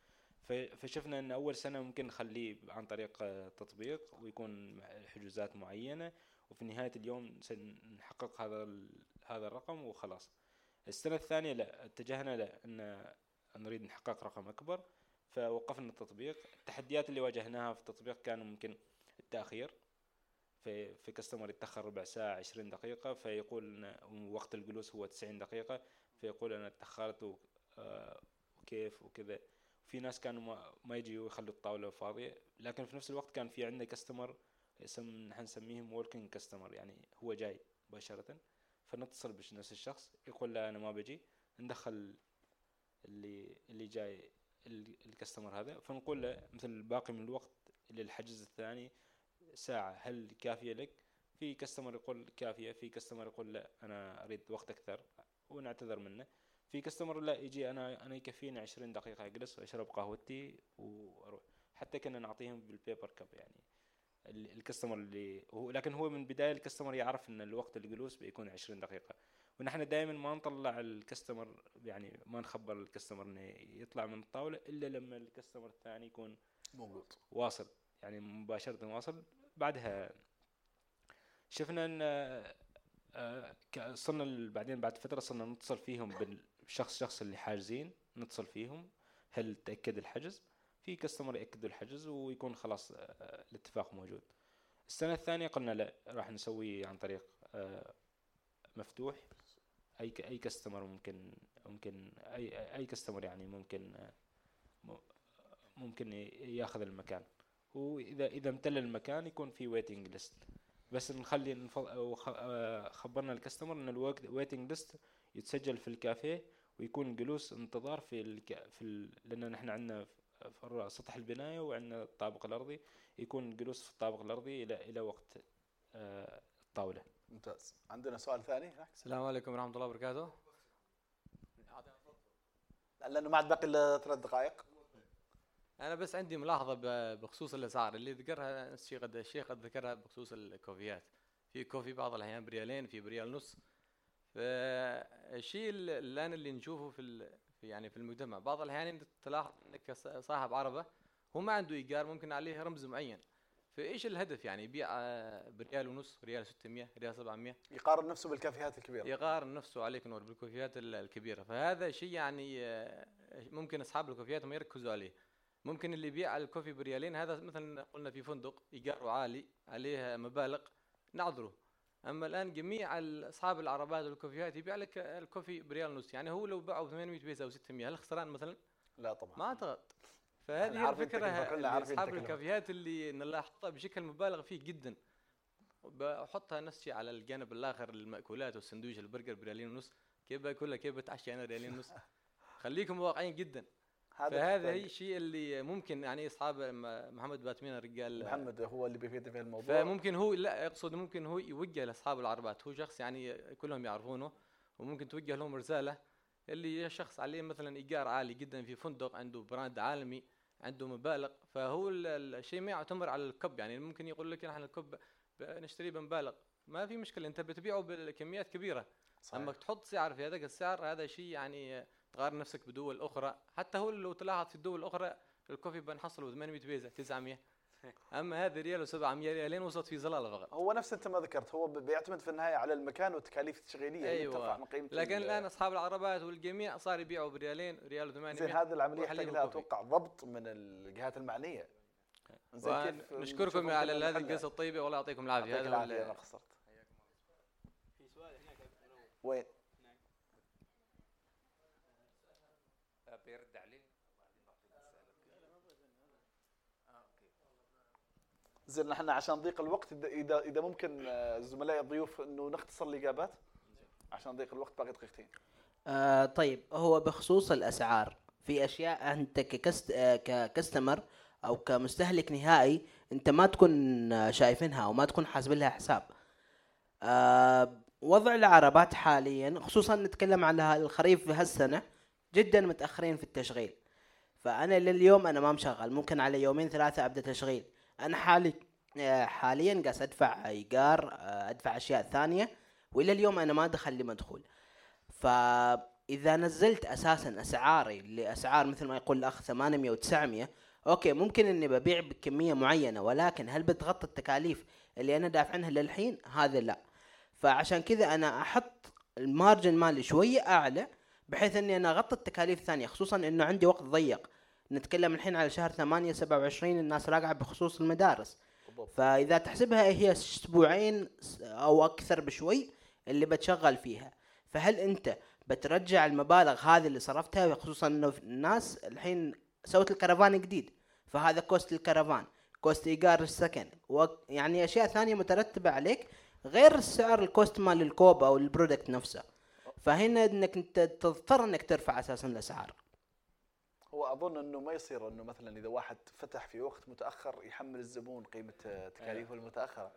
فشفنا ان اول سنة ممكن نخليه عن طريق تطبيق ويكون حجوزات معينة، وفي نهاية اليوم سنحقق هذا الرقم وخلاص. السنة الثانية لا، اتجهنا لأن نريد نحقق رقم اكبر، فوقفنا التطبيق. التحديات اللي واجهناها في التطبيق كانوا ممكن التأخير، في كاستمر يتأخر ربع ساعة 20 دقيقة، فيقول وقت الجلوس هو 90 دقيقة، فيقول أنا تأخرت وكيف وكذا. في ناس كانوا ما يجي ويخلوا الطاولة فاضية، لكن في نفس الوقت كان في عندنا كاستمر نسميهم ووركينج كاستمر، يعني هو جاي مباشرة، فنتصل بنفس الشخص يقول لا أنا ما بجي، ندخل اللي جاي الكاستمر هذا، فنقول له مثل الباقي من الوقت للحجز الثاني ساعة هل كافية لك؟ في كاستمر يقول كافية، في كاستمر يقول لا أنا أريد وقت أكثر ونعتذر منه، في كاستمر لا يجي أنا يكفيني 20 دقيقة أجلس وأشرب قهوتي وأروح. حتى كنا نعطيهم بالبيبر كاب يعني الكاستمر اللي هو، لكن هو من بداية الكاستمر يعرف أن الوقت الجلوس بيكون 20 دقيقة، ونحن دائما ما نطلع الكاستمر يعني ما نخبر الكاستمر إنه يطلع من الطاولة إلا لما الكاستمر الثاني يكون موجود واصل، يعني مباشرة واصل. بعدها شفنا أن صرنا بعدين بعد فترة صرنا نتصل فيهم بالشخص اللي حاجزين، نتصل فيهم هل تأكد الحجز؟ في كاستمر يأكدوا الحجز ويكون خلاص الاتفاق موجود. السنة الثانية قلنا لا، راح نسوي عن طريق مفتوح، أي كاستمر ممكن أي كاستمر يعني ممكن يأخذ المكان، وإذا امتلأ المكان يكون في ويتنج ليست، بس نخلي خبرنا الكاستمر إن الويتنج ليست يتسجل في الكافيه ويكون جلوس انتظار لأن نحن عندنا في سطح البناية وعندنا الطابق الأرضي، يكون جلوس في الطابق الأرضي إلى وقت الطاولة. ممتاز. عندنا سؤال ثاني. السلام عليكم ورحمة الله وبركاته. لأنه ما عاد باقي إلا 3 دقائق. أنا بس عندي ملاحظة بخصوص الأسعار اللي ذكرها الشيخ قد ذكرها بخصوص الكوفيات. في كوفي بعض الأحيان بريالين، في بريال نص. فالشيء الآن اللي نشوفه في المجتمع بعض الأحيان تلاحظ أنك صاحب عربة هو ما عنده إيجار ممكن عليه رمز معين، فإيش الهدف يعني يبيع بريال ونص، ريال 600، ريال 700، يقارن نفسه بالكافيهات الكبيرة، يقارن نفسه عليك نور بالكوفيات الكبيرة. فهذا شيء يعني ممكن أصحاب الكوفيات ما يركزوا عليه. ممكن اللي يبيع الكوفي بريالين هذا مثلا قلنا في فندق إيجاره عالي عليه مبالغ نعذره، أما الآن جميع أصحاب العربات والكوفيات يبيع لك الكوفي بريال نص، يعني هو لو باعه 800 بيسة أو 600 هل خسران مثلا؟ لا طبعا، ما أعتقد. فهذه الفكرة أصحاب الكافيهات اللي نلاحظها بشكل مبالغ فيه جدا، بحطها نفسي على الجانب الآخر للمأكولات والسندويش البرجر بريالين ونص، كيف باكلها كيف بتعشي أنا ريالين ونص؟ خليكم واقعين جدا. فهذا هي الشيء اللي ممكن يعني أصحاب محمد باتميرة رجال محمد هو اللي بيفيد في الموضوع، فممكن هو لا أقصد ممكن هو يوجه لأصحاب العربات، هو شخص يعني كلهم يعرفونه وممكن توجه لهم رسالة اللي شخص عليه مثلا إيجار عالي جدا في فندق عنده براند عالمي عنده مبالغ، فهو الشيء ما يعتمر على الكب. يعني ممكن يقول لك نحن الكب نشتريه بمبالغ، ما في مشكلة، أنت بتبيعه بكميات كبيرة. صحيح. أما تحط سعر في هذاك السعر هذا شيء يعني تغار نفسك بدول أخرى. حتى هو لو تلاحظ في الدول الأخرى الكوفي بنحصله 800 بيزة 900، أما هذا ريال و700 ريالين وصلت في ظلال فقط. هو نفس أنت ما ذكرت، هو بيعتمد في النهاية على المكان والتكاليف التشغيلية. أيوة. اللي ترفع من قيمة. لكن الآن أصحاب العربات والجميع صار يبيعوا بريالين ريال و800. هذه العملية يحتاج لها أتوقع ضبط من الجهات المعنية. نشكركم على هذه القصة الطيبة والله يعطيكم العافية. هذا اللي خسرت. في سؤال هناك وين؟ بيرد عليه. زين نحن عشان ضيق الوقت إذا ممكن زملائي الضيوف إنه نختصر الإجابات عشان ضيق الوقت باقي دقيقتين. طيب هو بخصوص الأسعار في أشياء أنت ككستمر أو كمستهلك نهائي أنت ما تكون شايفينها أو ما تكون حاسب لها حساب. وضع العربات حاليا خصوصا نتكلم على الخريف هالسنة جدا متأخرين في التشغيل، فأنا لليوم أنا ما مشغل، ممكن على يومين ثلاثة أبدأ تشغيل. أنا حاليا قاعد أدفع إيجار، أدفع أشياء ثانية، وإلى اليوم أنا ما دخل لي مدخول. فإذا نزلت أساسا أسعاري لأسعار مثل ما يقول الأخ 800 و900 أوكي ممكن أني ببيع بكمية معينة، ولكن هل بتغطي التكاليف اللي أنا دافعنها للحين؟ هذا لا. فعشان كذا أنا أحط المارجن مالي شوية أعلى بحيث أني أنا أغطي التكاليف الثانية، خصوصا أنه عندي وقت ضيق. نتكلم الحين على شهر 8 27 الناس راجعة بخصوص المدارس، فإذا تحسبها هي أسبوعين أو أكثر بشوي اللي بتشغل فيها. فهل أنت بترجع المبالغ هذه اللي صرفتها، خصوصا أنه الناس الحين سوت الكرفان جديد، فهذا كوست الكرفان، كوست إيجار السكن، يعني أشياء ثانية مترتبة عليك غير السعر الكوست مال الكوب أو البرودكت نفسه. فهنا أنك أنت تضطر أنك ترفع أساسا الأسعار. هو أظن أنه ما يصير أنه مثلا إذا واحد فتح في وقت متأخر يحمل الزبون قيمة تكاليفه المتأخرة.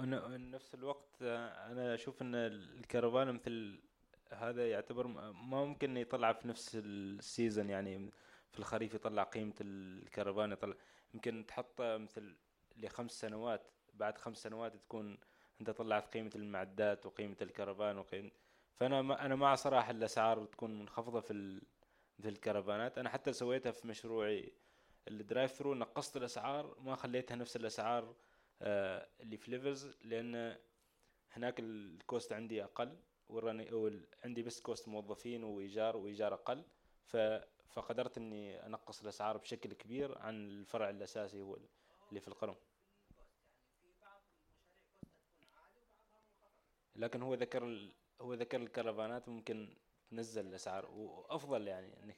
نفس الوقت أنا أشوف أن الكرفان مثل هذا يعتبر ما ممكن يطلع في نفس السيزن، يعني في الخريف يطلع قيمة الكرفان يطلع، يمكن تحطه مثل لخمس سنوات، بعد 5 سنوات تكون أنت طلعت قيمة المعدات وقيمة الكرفان وقيمة. فأنا مع صراحة الأسعار تكون منخفضة في الكرفانات. أنا حتى سويتها في مشروعي الدرايف ثرو، نقصت الأسعار، ما خليتها نفس الأسعار اللي في ليفرز، لأن هناك الكوست عندي أقل، عندي بس كوست موظفين وإيجار أقل، فقدرت أني أنقص الأسعار بشكل كبير عن الفرع الأساسي هو اللي في القرم. لكن هو ذكر الكرفانات ممكن تنزل الأسعار وأفضل يعني.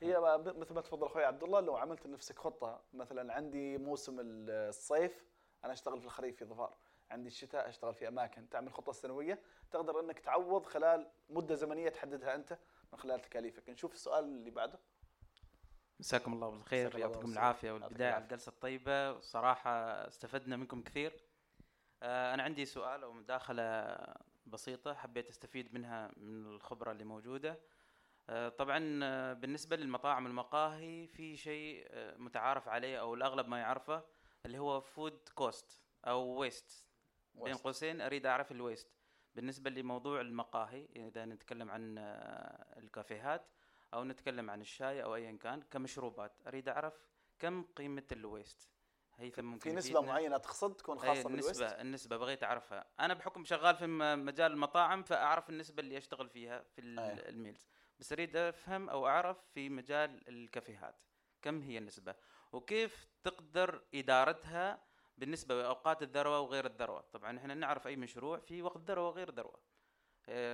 هي مثل ما تفضل أخوي عبد الله، لو عملت لنفسك خطة، مثلا عندي موسم الصيف أنا أشتغل في الخريف في ظفار، عندي الشتاء أشتغل في أماكن، تعمل خطة سنوية تقدر أنك تعوض خلال مدة زمنية تحددها أنت من خلال تكاليفك. نشوف السؤال اللي بعده. مساكم الله بالخير، يعطيكم العافية والبداية على الجلسة الطيبة، والصراحة استفدنا منكم كثير. أنا عندي سؤال أو مداخلة بسيطة حبيت أستفيد منها من الخبرة اللي موجودة. طبعا بالنسبة للمطاعم والمقاهي في شيء متعارف عليه أو الأغلب ما يعرفه اللي هو فود كوست أو ويست، بين قوسين أريد أعرف الويست بالنسبة لموضوع المقاهي، إذا نتكلم عن الكافيهات أو نتكلم عن الشاي أو أيا كان كمشروبات، أريد أعرف كم قيمة الويست. في نسبة معينة تقصد تكون خاصة بالويست؟ النسبة بغيت أعرفها، أنا بحكم شغال في مجال المطاعم فأعرف النسبة اللي أشتغل فيها في الميلز، بس أريد أفهم أو أعرف في مجال الكافيهات كم هي النسبة وكيف تقدر إدارتها بالنسبة لأوقات الذروة وغير الذروة. طبعا إحنا نعرف أي مشروع في وقت ذروة وغير ذروة،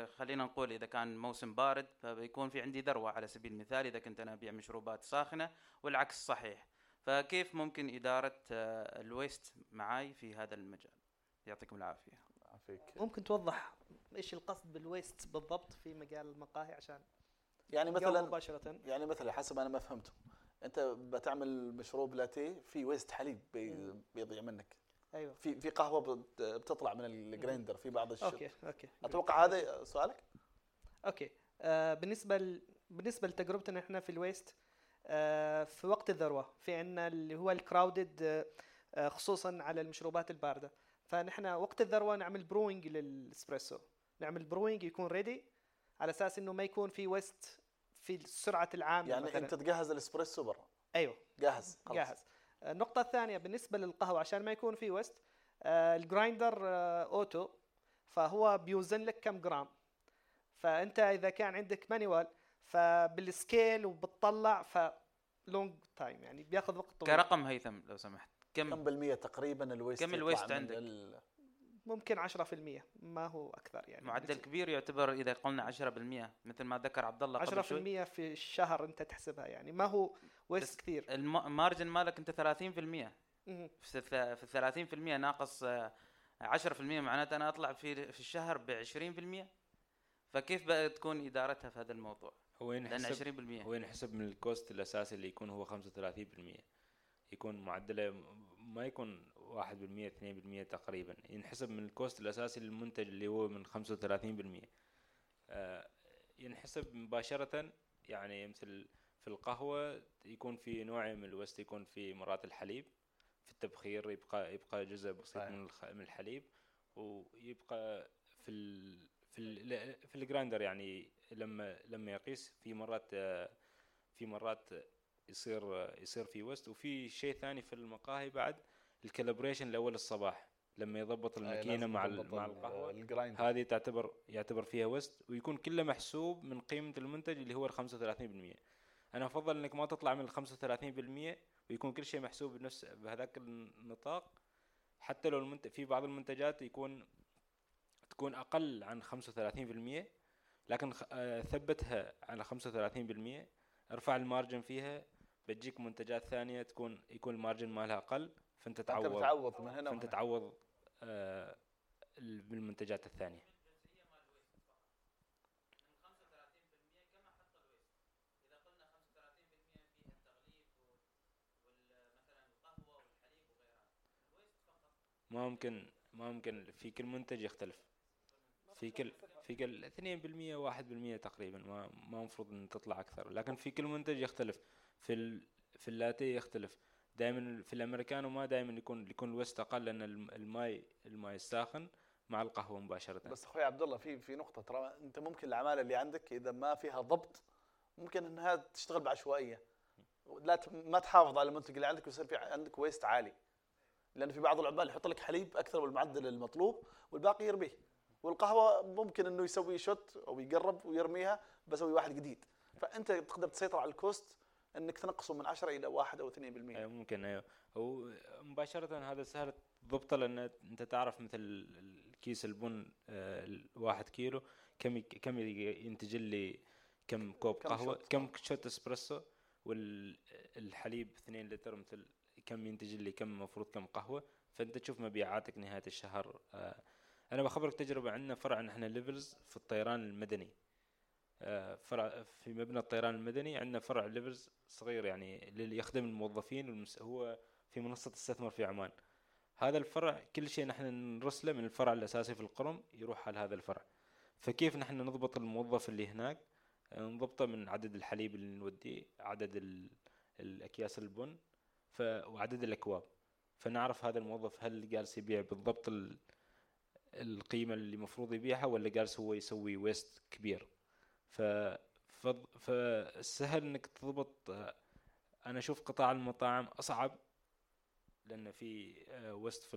خلينا نقول إذا كان موسم بارد فبيكون في عندي ذروة على سبيل المثال إذا كنت أنا أبيع مشروبات ساخنة، والعكس صحيح. فكيف ممكن إدارة الويست معاي في هذا المجال؟ يعطيكم العافية. ممكن توضح إيش القصد بالويست بالضبط في مجال المقاهي عشان يعني مثلا مباشرة. يعني مثلا حسب أنا ما فهمته، أنت بتعمل مشروب لاتيه في ويست حليب بيضيع منك، ايوه في قهوه بتطلع من الجرايندر في بعض الشيء. اوكي اتوقع هذا سؤالك. اوكي بالنسبه لتجربتنا احنا في الويست في وقت الذروه في عندنا اللي هو الكراودد خصوصا على المشروبات البارده، فنحن وقت الذروه نعمل بروينج للاسبريسو، نعمل بروينج يكون ريدي على اساس انه ما يكون في ويست في السرعه العامه. يعني مثلاً انت تجهز الاسبريسو برا؟ ايوه جاهز خلاص. جاهز. النقطه الثانيه بالنسبه للقهوه عشان ما يكون في ويست، الجرايندر اوتو فهو بيوزن لك كم جرام، فانت اذا كان عندك مانيوال فبالسكيل وبتطلع فلونج تايم يعني بياخذ وقت طويل. كرقم هيثم لو سمحت كم بالمية تقريبا الويست؟ كم الويست عندك؟ ممكن 10%، ما هو أكثر يعني. معدل كبير يعتبر إذا قلنا 10% مثل ما ذكر عبد الله قبل شوي. 10% في الشهر أنت تحسبها يعني ما هو ويست كثير. المارجن مالك أنت 30%، في 30% ناقص 10% معناته أنا أطلع في الشهر 20%. فكيف بقى تكون إدارتها في هذا الموضوع؟ هو ينحسب من الكوست الأساسي اللي يكون هو 35%، يكون معدله ما يكون 1% 2% تقريبا، ينحسب من الكوست الأساسي للمنتج اللي هو من 35%. ينحسب مباشرة يعني مثل في القهوة يكون في نوع من الوست، يكون في مرات الحليب في التبخير يبقى جزء بسيط من الحليب، ويبقى في الجراندر يعني لما يقيس في مرات يصير في وست. وفي شيء ثاني في المقاهي بعد الكالبريشن الاول الصباح لما يضبط الماكينه مع القهوه، هذه يعتبر فيها وست، ويكون كله محسوب من قيمه المنتج اللي هو 35%. انا افضل انك ما تطلع من 35% ويكون كل شيء محسوب بنفس بهذاك النطاق، حتى لو في بعض المنتجات تكون اقل عن 35% لكن ثبتها على 35%، ارفع المارجن فيها بتجيك منتجات ثانيه يكون المارجن مالها اقل، فانت تعوض من هنا، فانت تعوض بالمنتجات الثانيه. ما ممكن في كل منتج يختلف، في كل 2% 1% تقريبا، ما مفروض ان تطلع اكثر، لكن في كل منتج يختلف. في اللاتيه يختلف دائما، في الامريكانو ما دائما يكون الوسط اقل لان الماء الساخن مع القهوه مباشره. بس اخوي عبد الله في نقطه، ترى انت ممكن العماله اللي عندك اذا ما فيها ضبط ممكن انها تشتغل بعشوائيه، ما تحافظ على المنتج اللي عندك ويصير في عندك ويست عالي، لان في بعض العمال يحط لك حليب اكثر من المعدل المطلوب والباقي يرميه، والقهوه ممكن انه يسوي شوت او يقرب ويرميها بسوي واحد جديد. فانت تقدر تسيطر على الكوست انك تنقصه من 10 الى 1 او 2%. ايوه ممكن، ايوه هو مباشره هذا سهل ضبطه، لان انت تعرف مثل الكيس البن 1 كيلو كم ينتج لي كم كوب قهوه، كم شوت اسبريسو، والحليب 2 لتر مثل كم ينتج لي كم مفروض كم قهوه، فانت تشوف مبيعاتك نهايه الشهر. أنا بخبرك تجربة عندنا فرع نحن ليفرز في الطيران المدني، فرع في مبنى الطيران المدني عندنا فرع ليفرز صغير يعني اللي يخدم الموظفين، هو في منصة استثمر في عمان. هذا الفرع كل شيء نحن نرسله من الفرع الأساسي في القرم يروح على هذا الفرع، فكيف نحن نضبط الموظف اللي هناك نضبطه من عدد الحليب اللي نوديه، عدد الأكياس البن وعدد الأكواب، فنعرف هذا الموظف هل جالس يبيع بالضبط القيمة اللي مفروض يبيعها ولا جالس هو يسوي ويست كبير. فسهل انك تضبط. انا اشوف قطاع المطاعم اصعب لان في ويست في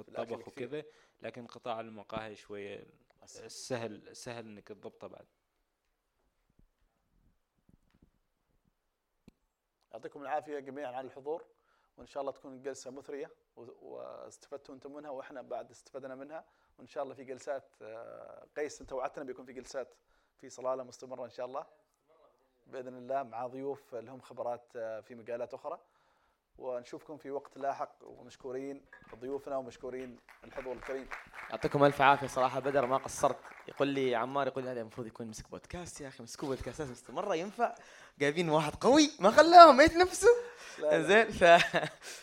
الطبخ وكذا، لكن قطاع المقاهي شوية سهل انك تضبطه. بعد يعطيكم العافية جميعا على الحضور، وإن شاء الله تكون جلسة مثرية واستفدتوا أنتم منها وإحنا بعد استفدنا منها، وإن شاء الله في جلسات قيس أنت وعدتنا بيكون في جلسات في صلالة مستمرة إن شاء الله بإذن الله، مع ضيوف لهم خبرات في مجالات أخرى. ونشوفكم في وقت لاحق. ومشكورين ضيوفنا ومشكورين الحضور الكريم. يعطيكم الف عافيه صراحه بدر ما قصرت. يقول لي عمار يقول هذا المفروض يكون مسك بودكاست يا اخي، مسكوا بودكاستات مستمره ينفع، جايبين واحد قوي ما خلاهم يتنفسوا زين.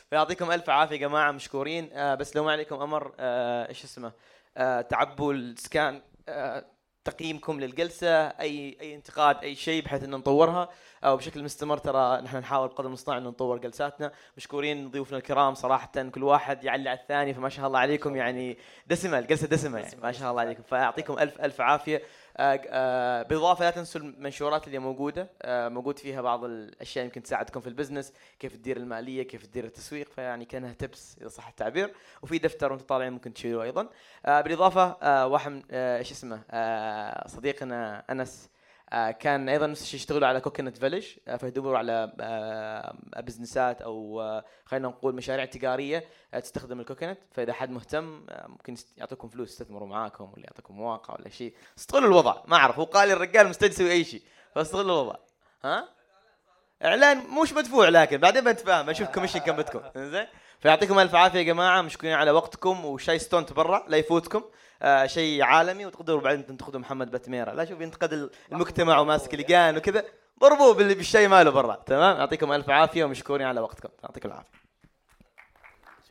فيعطيكم الف عافيه جماعه مشكورين. بس لو ما عليكم امر ايش اسمه تعبوا السكان، تقييمكم للجلسه، اي انتقاد، اي شيء بحيث ان نطورها او بشكل مستمر. ترى نحن نحاول بقدر المستطاع ان نطور جلساتنا. مشكورين ضيوفنا الكرام صراحه، كل واحد يعلق على الثاني، فما شاء الله عليكم يعني دسمه الجلسه دسمه يعني ما شاء الله عليكم. فاعطيكم الف الف عافيه. بالاضافه لا تنسوا المنشورات اللي موجوده، موجود فيها بعض الاشياء يمكن تساعدكم في البزنس، كيف تدير الماليه، كيف تدير التسويق، فيعني كانها تبس اذا صح التعبير، وفي دفتر وانتم طالعين ممكن تشيلوه ايضا. بالاضافه واحد ايش اسمه صديقنا انس كان ايضا نفس الشيء يشتغلوا على كوكينت فيلج، فيدوروا على بزنسات او خلينا نقول مشاريع تجاريه تستخدم الكوكينت. فاذا حد مهتم ممكن يعطيكم فلوس يستثمروا معاكم، ولا يعطيكم مواقع ولا شيء. استغلوا الوضع، ما اعرف، هو قال الرجال مستعد يسوي اي شيء، فاستغلوا الوضع. ها اعلان مش مدفوع لكن بعدين بنتفاهم، اشوف كوميشن كم بدكم. زين، فيعطيكم الف عافيه يا جماعه، مشكورين على وقتكم. وشاي ستونت برا لا يفوتكم، شيء عالمي، وتقدروا بعدين تنتقدوا محمد باتميرة، لا شوف ينتقد المجتمع وماسك لجان وكذا، ضربوه بالشيء ماله برا. تمام، يعطيكم الف عافيه ومشكورين على وقتكم. يعطيكم العافيه.